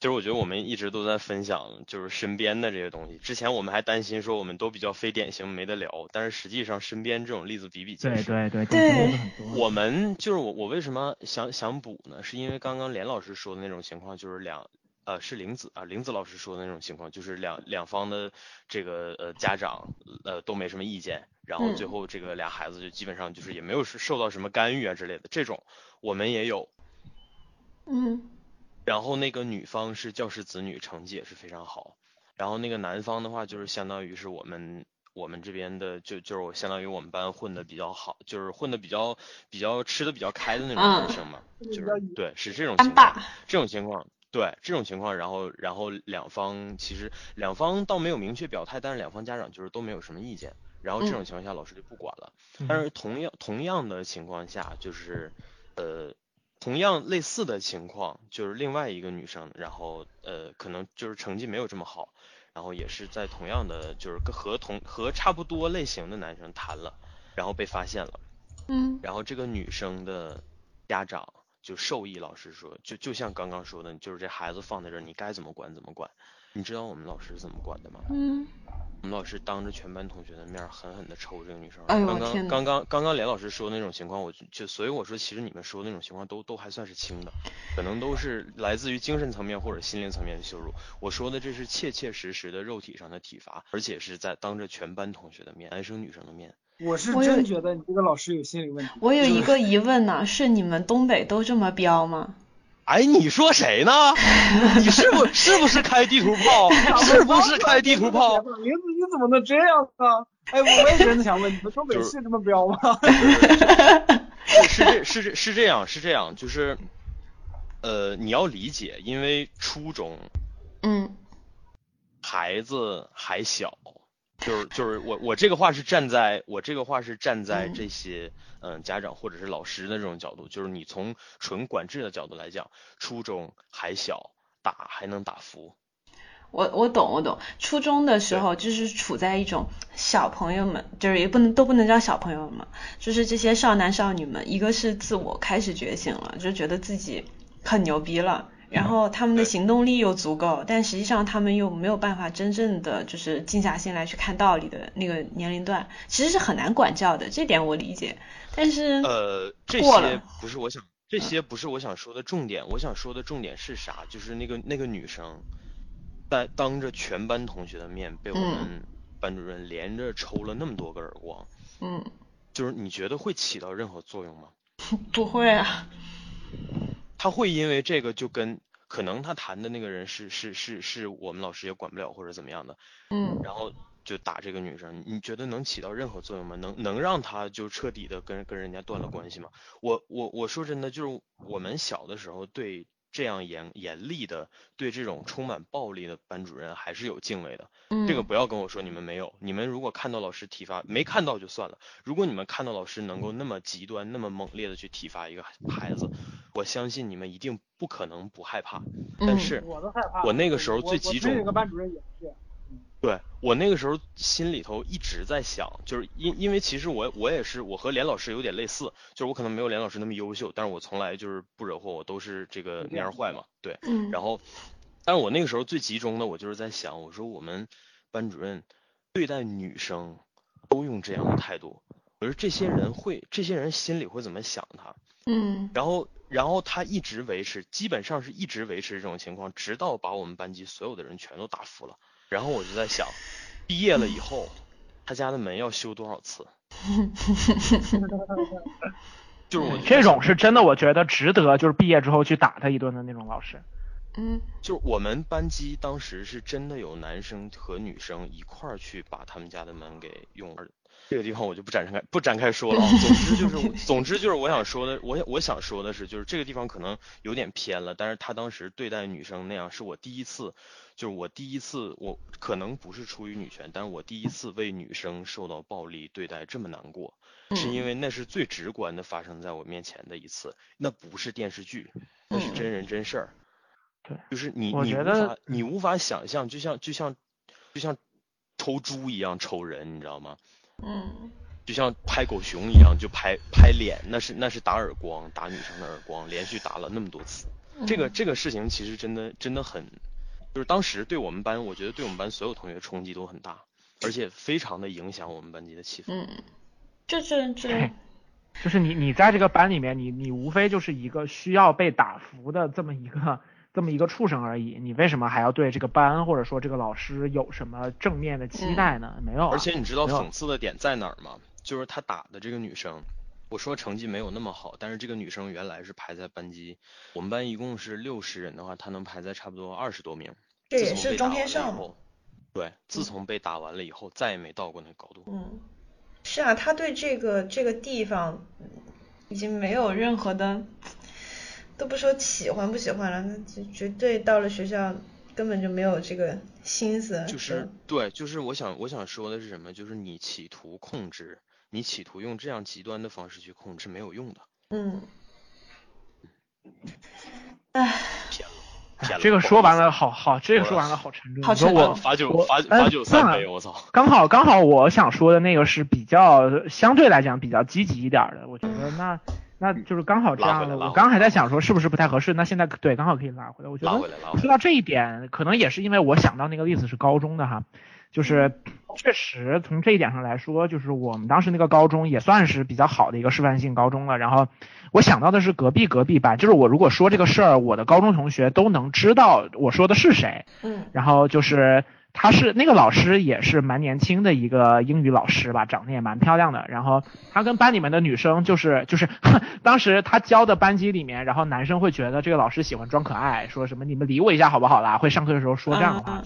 就是我觉得我们一直都在分享就是身边的这些东西，之前我们还担心说我们都比较非典型没得聊，但是实际上身边这种例子比比皆是。对对对对，我们就是我我为什么想想补呢，是因为刚刚连老师说的那种情况，就是两呃是玲子啊玲子老师说的那种情况，就是两两方的这个呃家长呃都没什么意见，然后最后这个俩孩子就基本上就是也没有受到什么干预啊之类的，这种我们也有。嗯，然后那个女方是教师子女，成绩也是非常好，然后那个男方的话就是相当于是我们我们这边的就就是相当于我们班混的比较好，就是混的比较比较吃的比较开的那种女生嘛，嗯、就是对是这种情况这种情况对这种情况，然后然后两方其实两方倒没有明确表态，但是两方家长就是都没有什么意见，然后这种情况下老师就不管了。嗯、但是同样同样的情况下就是呃。同样类似的情况，就是另外一个女生，然后呃，可能就是成绩没有这么好，然后也是在同样的就是和同和差不多类型的男生谈了，然后被发现了，嗯，然后这个女生的家长就授意老师说，就就像刚刚说的，就是这孩子放在这儿，你该怎么管怎么管，你知道我们老师怎么管的吗？嗯，我们老师当着全班同学的面狠狠的抽这个女生。哎呦，刚刚刚刚刚刚连老师说的那种情况，我就所以我说，其实你们说的那种情况都都还算是轻的，可能都是来自于精神层面或者心灵层面的羞辱。我说的这是切切实实的肉体上的体罚，而且是在当着全班同学的面，男生女生的面。我是真觉得你这个老师有心理问题。我有一个疑问呢、啊，是你们东北都这么彪吗？哎，你说谁呢？你是不是不是开地图炮？是不是开地图炮？林子，你怎么能这样呢？哎，我也真的想问，你们东北是这么彪吗？是这是这是这样是这样，就是呃，你要理解，因为初中，嗯，孩子还小。就是就是我我这个话是站在我这个话是站在这些嗯、呃、家长或者是老师的这种角度，就是你从纯管制的角度来讲，初中还小，打还能打服。我我懂我懂，初中的时候就是处在一种小朋友们，就是也不能都不能叫小朋友们，就是这些少男少女们，一个是自我开始觉醒了，就觉得自己很牛逼了。然后他们的行动力又足够，但实际上他们又没有办法真正的就是静下心来去看道理的那个年龄段，其实是很难管教的，这点我理解。但是呃，这些不是我想，这些不是我想说的重点。嗯、我想说的重点是啥？就是那个那个女生，在当着全班同学的面被我们班主任连着抽了那么多个耳光。嗯，就是你觉得会起到任何作用吗？不会啊。他会因为这个就跟可能他谈的那个人是是是是我们老师也管不了或者怎么样的，嗯，然后就打这个女生，你觉得能起到任何作用吗？能能让他就彻底的跟跟人家断了关系吗？我我我说真的，就是我们小的时候对这样严严厉的，对这种充满暴力的班主任还是有敬畏的。嗯，这个不要跟我说你们没有，你们如果看到老师体罚，没看到就算了，如果你们看到老师能够那么极端、那么猛烈的去体罚一个孩子，我相信你们一定不可能不害怕。但是我那个时候最集中，那个班主任也是，对，我那个时候心里头一直在想，就是因因为其实我我也是，我和连老师有点类似，就是我可能没有连老师那么优秀，但是我从来就是不惹祸，我都是这个蔫坏嘛，对，然后，但是我那个时候最集中的，我就是在想，我说我们班主任对待女生都用这样的态度，我说这些人会，这些人心里会怎么想他？嗯，然后然后他一直维持，基本上是一直维持这种情况，直到把我们班级所有的人全都打服了。然后我就在想，毕业了以后，他家的门要修多少次？就是我这种是真的，我觉得值得，就是毕业之后去打他一顿的那种老师。嗯，就是我们班级当时是真的有男生和女生一块儿去把他们家的门给用了。这个地方我就不展开不展开说了。总之就是总之就是我想说的，我我想说的是，就是这个地方可能有点偏了，但是他当时对待女生那样，是我第一次，就是我第一次，我可能不是出于女权，但是我第一次为女生受到暴力对待这么难过，是因为那是最直观的发生在我面前的一次，那不是电视剧，那是真人真事儿。对，就是你你无法你无法想象，就像就像就像抽猪一样抽人，你知道吗？嗯，就像拍狗熊一样，就拍拍脸，那是那是打耳光，打女生的耳光，连续打了那么多次。这个这个事情其实真的真的很，就是当时对我们班，我觉得对我们班所有同学冲击都很大，而且非常的影响我们班级的气氛。嗯，这这这，就是你你在这个班里面，你你无非就是一个需要被打服的这么一个这么一个畜生而已，你为什么还要对这个班或者说这个老师有什么正面的期待呢？没有、啊。而且你知道讽刺的点在哪儿吗？就是他打的这个女生，我说成绩没有那么好，但是这个女生原来是排在班级，我们班一共是六十人的话，她能排在差不多二十多名。这也是中天上。对，自从被打完了以后，嗯、再也没到过那个高度。嗯，是啊，他对这个这个地方已经没有任何的。都不说喜欢不喜欢了，那就绝对到了学校根本就没有这个心思。就是对，就是我想我想说的是什么？就是你企图控制，你企图用这样极端的方式去控制是没有用的。嗯。唉。这个说完了，好好，这个说完了，好沉重。好沉重。罚酒罚罚酒三杯，我操！刚好刚好，我想说的那个是比较相对来讲比较积极一点的，我觉得那。嗯那就是刚好这样的。我刚还在想说是不是不太合适，那现在对刚好可以拉回来。我觉得说到这一点，可能也是因为我想到那个例子是高中的哈，就是确实从这一点上来说，就是我们当时那个高中也算是比较好的一个示范性高中了。然后我想到的是隔壁隔壁班，就是我如果说这个事儿，我的高中同学都能知道我说的是谁。嗯，然后就是。他是那个老师也是蛮年轻的一个英语老师吧，长得也蛮漂亮的。然后他跟班里面的女生就是就是当时他教的班级里面，然后男生会觉得这个老师喜欢装可爱，说什么你们理我一下好不好啦，会上课的时候说这样的话。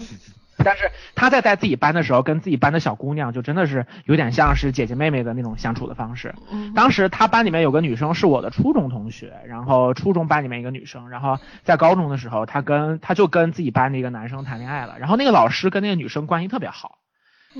但是他在带自己班的时候，跟自己班的小姑娘就真的是有点像是姐姐妹妹的那种相处的方式。当时他班里面有个女生是我的初中同学，然后初中班里面一个女生，然后在高中的时候，他跟他就跟自己班的一个男生谈恋爱了，然后那个老师跟那个女生关系特别好。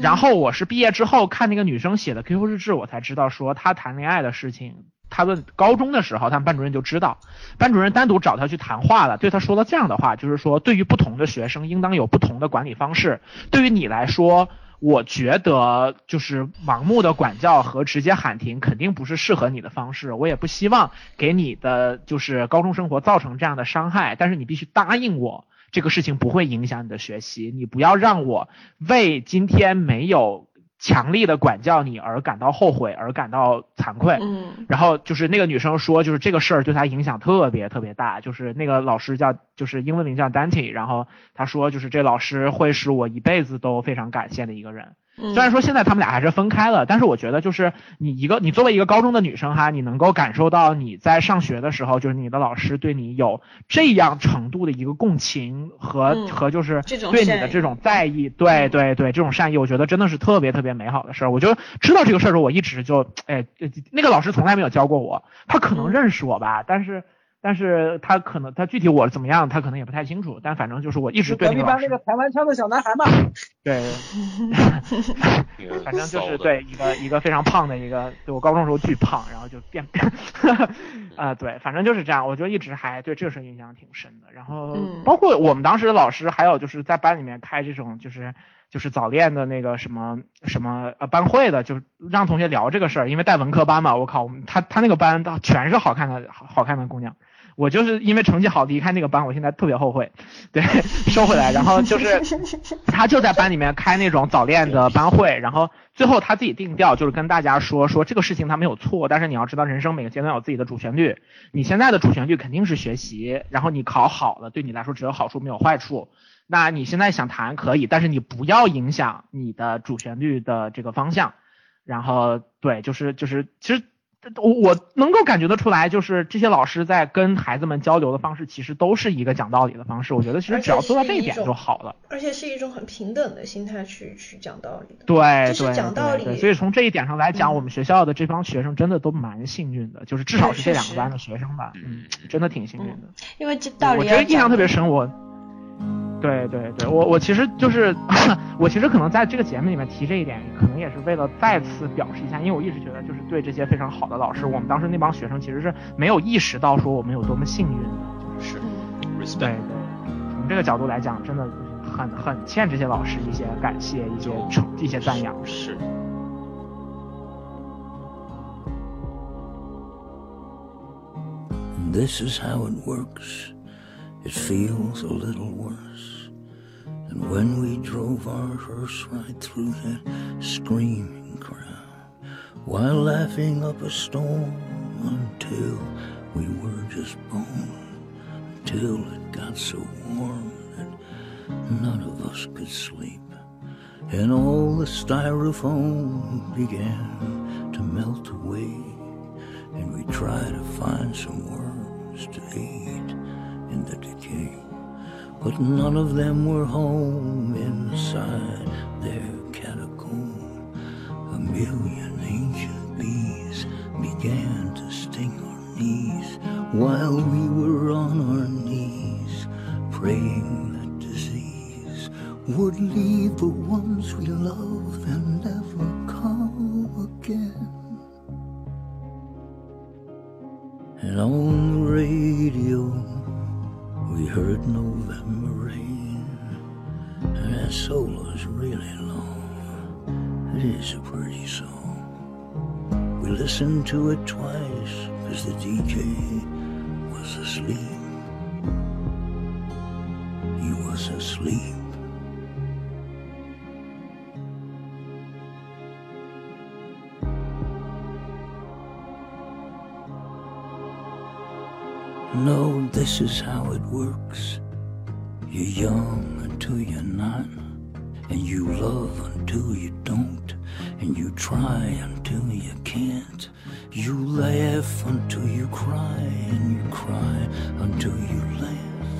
然后我是毕业之后看那个女生写的 Q Q 日志，我才知道说他谈恋爱的事情。他们高中的时候，他们班主任就知道，班主任单独找他去谈话了，对他说了这样的话，就是说对于不同的学生应当有不同的管理方式，对于你来说我觉得就是盲目的管教和直接喊停肯定不是适合你的方式，我也不希望给你的就是高中生活造成这样的伤害，但是你必须答应我这个事情不会影响你的学习，你不要让我为今天没有强力的管教你而感到后悔，而感到惭愧。嗯，然后就是那个女生说，就是这个事儿对她影响特别特别大。就是那个老师叫，就是英文名叫 Dante， 然后她说，就是这老师会是我一辈子都非常感谢的一个人。虽然说现在他们俩还是分开了，但是我觉得就是你一个，你作为一个高中的女生哈，你能够感受到你在上学的时候，就是你的老师对你有这样程度的一个共情和、嗯、和就是对你的这种在意，对对对，这种善意，我觉得真的是特别特别美好的事儿。我就知道这个事儿的时候，我一直就哎，那个老师从来没有教过我，他可能认识我吧，嗯、但是。但是他可能他具体我怎么样他可能也不太清楚，但反正就是我一直对那个老师，隔壁班那个台湾腔的小男孩嘛，对反正就是对一个一个非常胖的一个，对我高中时候巨胖，然后就变变啊、呃、对，反正就是这样，我就一直还对这个事印象挺深的。然后包括我们当时的老师，还有就是在班里面开这种就是就是早恋的那个什么什么呃班会的，就让同学聊这个事儿，因为带文科班嘛，我靠，我们他他那个班全是好看的好看的姑娘，我就是因为成绩好离开那个班，我现在特别后悔，对，收回来。然后就是他就在班里面开那种早恋的班会，然后最后他自己定调，就是跟大家说说这个事情他没有错，但是你要知道人生每个阶段有自己的主旋律，你现在的主旋律肯定是学习，然后你考好了对你来说只有好处没有坏处，那你现在想谈可以，但是你不要影响你的主旋律的这个方向。然后对，就是就是其实我我能够感觉得出来，就是这些老师在跟孩子们交流的方式其实都是一个讲道理的方式，我觉得其实只要做到这一点就好了，而且是一种很平等的心态去去讲道理的，对，就是讲道理。所以从这一点上来讲、嗯、我们学校的这帮学生真的都蛮幸运的，就是至少是这两个班的学生吧，嗯，真的挺幸运的、嗯、因为这道理我觉得印象特别深。我对对对，我我其实就是我其实可能在这个节目里面提这一点，可能也是为了再次表示一下，因为我一直觉得就是对这些非常好的老师，我们当时那帮学生其实是没有意识到说我们有多么幸运的，就是respect。对对，从这个角度来讲，真的很很欠这些老师一些感谢，一些成一些赞扬。是。是This is how it works. It feels a little worse than when we drove our hearse right through that screaming crowd while laughing up a storm until we were just bone, until it got so warm that none of us could sleep and all the styrofoam began to melt away and we tried to find some worms to eat in the decay, but none of them were home inside their catacomb. A million ancient bees began to sting our knees while we were on our knees, praying that disease would leave the ones we love and never come again. And on the radio we heard November rain, and that solo's really long. It is a pretty song. We listened to it twice, as the D J was asleep. He was asleep. No, this is how it works. You're young until you're not, and you love until you don't, and you try until you can't. You laugh until you cry, and you cry until you laugh.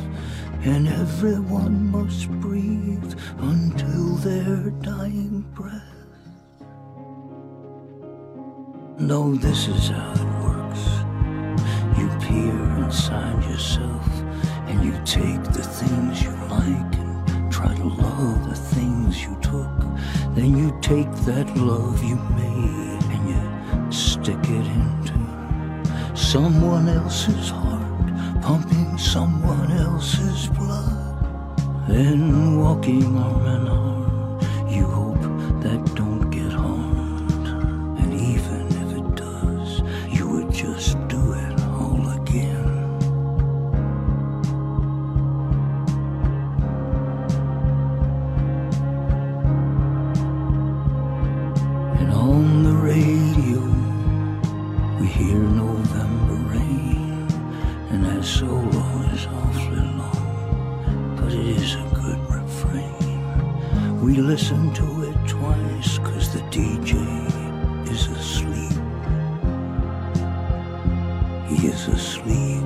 And everyone must breathe until their dying breath. No, this is how it works. You peer inside yourself, and you take the things you like and try to love the things you took. Then you take that love you made and you stick it into someone else's heart, pumping someone else's blood. Then walking arm in arm, you hope that don't get harmed. And even if it does, you would just do it all again. Listen to it twice, 'cause the D J is asleep. He is asleep.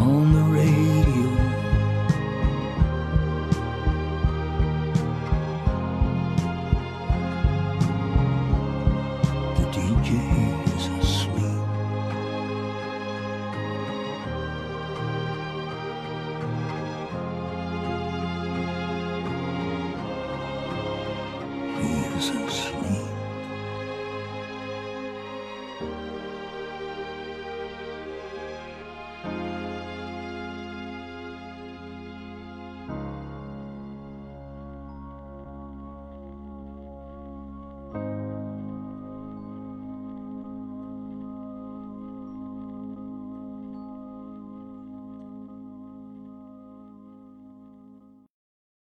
On the radio, Jesus.